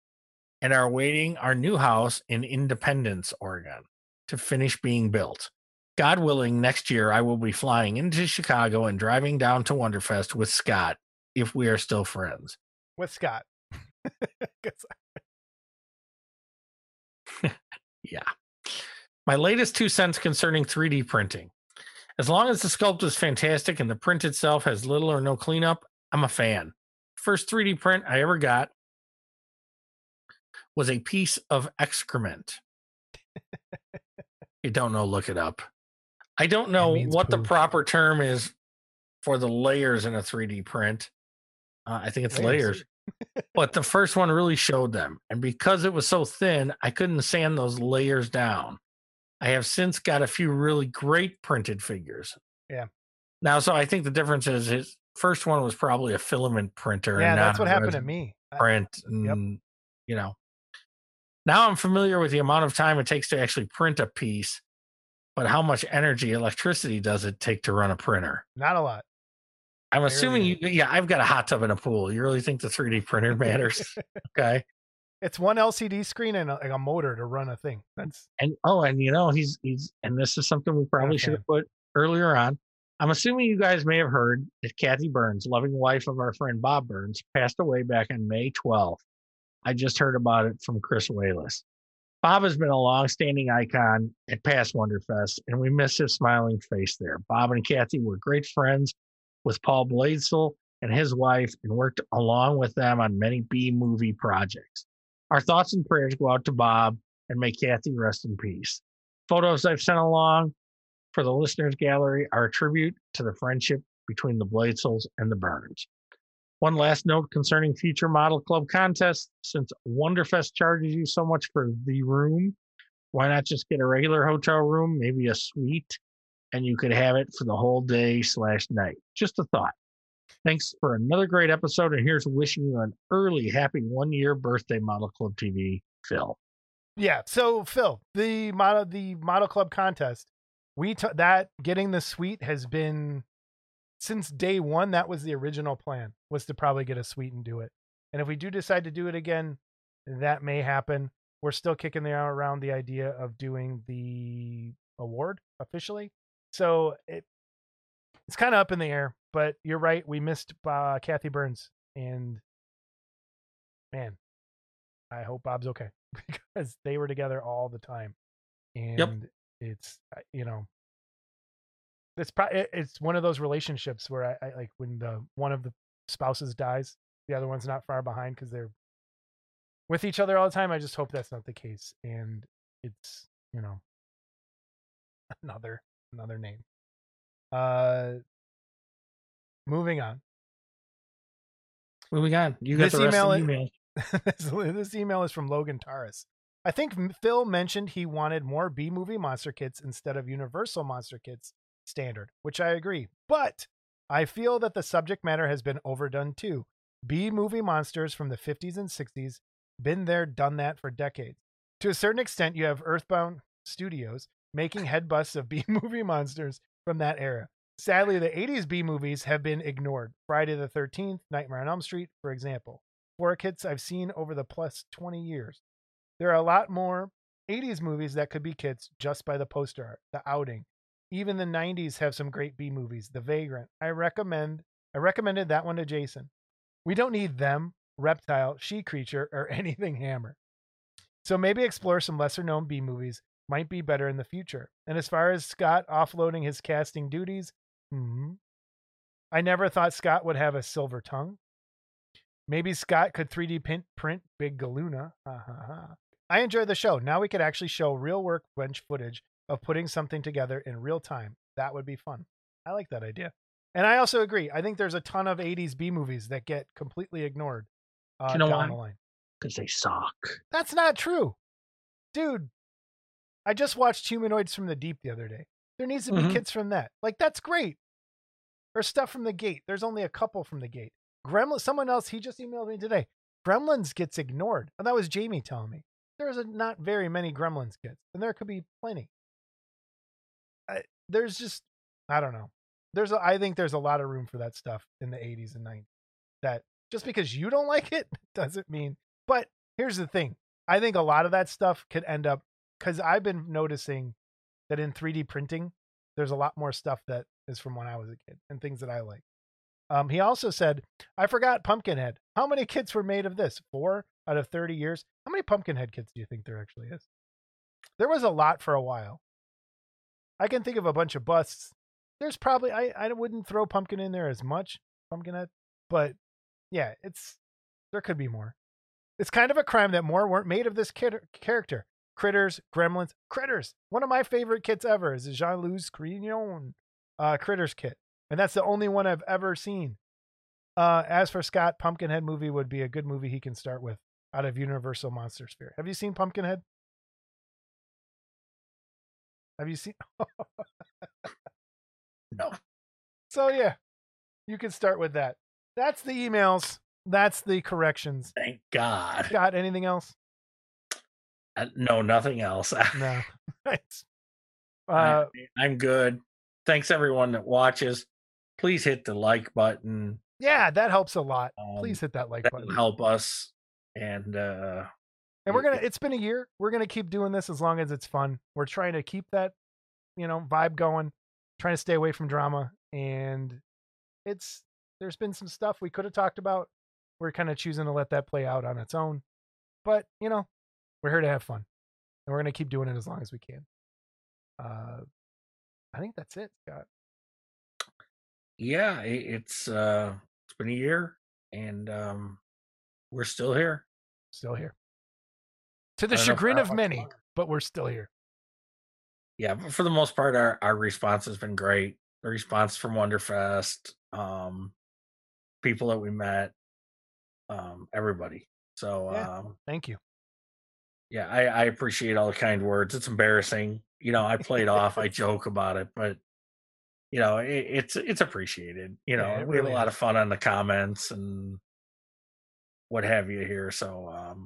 and are awaiting our new house in Independence, Oregon, to finish being built. God willing, next year I will be flying into Chicago and driving down to Wonderfest with Scott, if we are still friends. With Scott. Yeah. My latest 2 cents concerning 3D printing. As long as the sculpt is fantastic and the print itself has little or no cleanup, I'm a fan. First 3D print I ever got was a piece of excrement. You don't know, look it up. I don't know what the proper term is for the layers in a 3D print. I think it's layers. But the first one really showed them. And because it was so thin, I couldn't sand those layers down. I have since got a few really great printed figures. Yeah. Now, so I think the difference is his first one was probably a filament printer. Yeah, and that's what happened to me. Print. You know, now I'm familiar with the amount of time it takes to actually print a piece, but how much energy, electricity does it take to run a printer? Not a lot. I'm assuming I've got a hot tub and a pool. You really think the 3D printer matters? Okay. It's one LCD screen and a motor to run a thing. And this is something we probably should have put earlier on. I'm assuming you guys may have heard that Kathy Burns, loving wife of our friend Bob Burns, passed away back on May 12th. I just heard about it from Chris Wayless. Bob has been a long-standing icon at past Wonderfest, and we miss his smiling face there. Bob and Kathy were great friends with Paul Blaisdell and his wife, and worked along with them on many B-movie projects. Our thoughts and prayers go out to Bob, and may Kathy rest in peace. Photos I've sent along for the listeners' gallery are a tribute to the friendship between the Blaisdells and the Burns. One last note concerning future Model Club contests. Since Wonderfest charges you so much for the room, why not just get a regular hotel room, maybe a suite, and you could have it for the whole day/night. Just a thought. Thanks for another great episode, and here's wishing you an early happy 1 year birthday, Model Club TV, Phil. Yeah, so Phil, the Model Club contest, that getting the suite has been since day one. That was the original plan, was to probably get a suite and do it. And if we do decide to do it again, that may happen. We're still kicking around the idea of doing the award officially. So it's kind of up in the air, but you're right. We missed Kathy Burns, and man, I hope Bob's okay, because they were together all the time. And It's, you know, it's one of those relationships where I like when one of the spouses dies, the other one's not far behind because they're with each other all the time. I just hope that's not the case. And it's, you know, another name. Moving on. Moving on. You got the rest of the email. This email is from Logan Taurus. I think Phil mentioned he wanted more B-movie monster kits instead of Universal monster kits standard, which I agree. But I feel that the subject matter has been overdone too. B-movie monsters from the 50s and 60s, been there, done that for decades. To a certain extent, you have Earthbound Studios making head busts of B-movie monsters from that era. Sadly, the 80s B-movies have been ignored. Friday the 13th, Nightmare on Elm Street, for example. 4 kits I've seen over the plus 20 years. There are a lot more 80s movies that could be kits just by the poster art, The Outing. Even the 90s have some great B-movies. The Vagrant. I recommended that one to Jason. We don't need Them, Reptile, She-Creature, or anything Hammer. So maybe explore some lesser-known B-movies might be better in the future. And as far as Scott offloading his casting duties, I never thought Scott would have a silver tongue. Maybe Scott could 3D print Big Galuna. I enjoy the show. Now we could actually show real workbench footage of putting something together in real time. That would be fun. I like that idea. And I also agree. I think there's a ton of 80s B movies that get completely ignored down the line. Because they suck. That's not true. Dude, I just watched Humanoids from the Deep the other day. There needs to be kids from that. Like, that's great. Or stuff from The Gate. There's only a couple from The Gate. Gremlins, someone else, he just emailed me today. Gremlins gets ignored. And that was Jamie telling me. There's not very many Gremlins kids. And there could be plenty. There's just, I don't know. I think there's a lot of room for that stuff in the 80s and 90s. That just because you don't like it doesn't mean. But here's the thing. I think a lot of that stuff could end up, because I've been noticing that in 3D printing, there's a lot more stuff that is from when I was a kid and things that I like. He also said, I forgot Pumpkinhead. How many kids were made of this? 4 out of 30 years. How many Pumpkinhead kids do you think there actually is? There was a lot for a while. I can think of a bunch of busts. There's probably, I wouldn't throw Pumpkin in there as much, Pumpkinhead, but yeah, there could be more. It's kind of a crime that more weren't made of this character. Critters, Gremlins, Critters. One of my favorite kits ever is Jean-Louis Crignon Critters kit. And that's the only one I've ever seen. As for Scott, Pumpkinhead movie would be a good movie he can start with out of Universal Monster Sphere. Have you seen Pumpkinhead? Have you seen? No. So yeah, you can start with that. That's the emails. That's the corrections. Thank God. Got anything else? No, nothing else. No. Thanks. I'm good. Thanks everyone that watches. Please hit the like button. Yeah, that helps a lot. Please hit that like button. Help us. And we're gonna. It's been a year. We're gonna keep doing this as long as it's fun. We're trying to keep that, vibe going. Trying to stay away from drama. And there's been some stuff we could have talked about. We're kind of choosing to let that play out on its own. But we're here to have fun, and we're gonna keep doing it as long as we can. I think that's it, Scott. Yeah, it's been a year, and we're still here. Still here. To the chagrin of many, but we're still here. Yeah, but for the most part, our response has been great. The response from Wonderfest, people that we met, everybody. So yeah, thank you. Yeah, I appreciate all the kind words. It's embarrassing. I play it off. I joke about it, but it's appreciated. Yeah, we really had a lot of fun on the comments and what have you here. So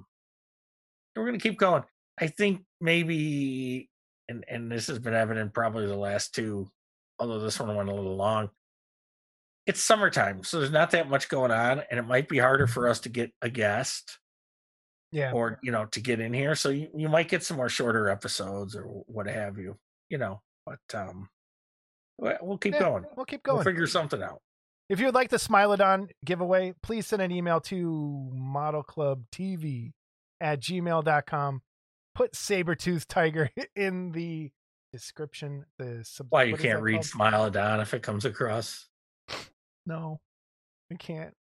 we're gonna keep going. I think maybe, and this has been evident probably the last two, although this one went a little long. It's summertime, so there's not that much going on, and it might be harder for us to get a guest. Yeah. Or, to get in here. So you might get some more shorter episodes or what have you, but we'll keep going. We'll keep going. We'll figure something out. If you would like the Smilodon giveaway, please send an email to modelclubtv@gmail.com. Put Sabertooth Tiger in the description. Why you can't read Smilodon if it comes across? No. We can't.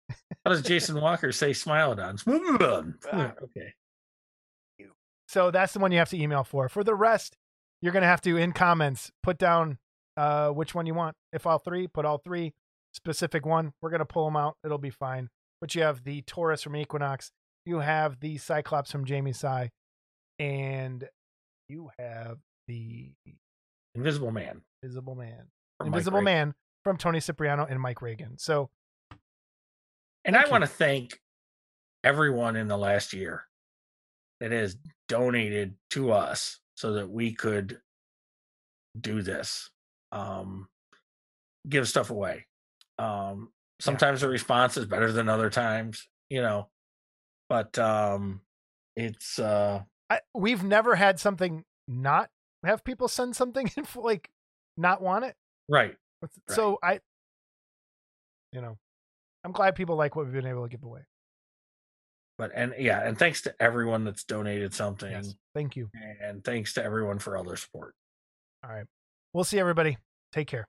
How does Jason Walker say Smilodon? Okay. So that's the one you have to email for. For the rest, you're going to have to, in comments, put down which one you want. If all three, put all three. Specific one. We're going to pull them out. It'll be fine. But you have the Taurus from Equinox. You have the Cyclops from Jamie Saj. And you have the Invisible Man from Tony Cipriano and Mike Reagan. So. And I want to thank everyone in the last year that has donated to us so that we could do this, give stuff away. Sometimes the response is better than other times, but it's. We've never had something not have people send something and not want it. Right. So I'm glad people like what we've been able to give away. And thanks to everyone that's donated something. Yes, thank you. And thanks to everyone for all their support. All right. We'll see everybody. Take care.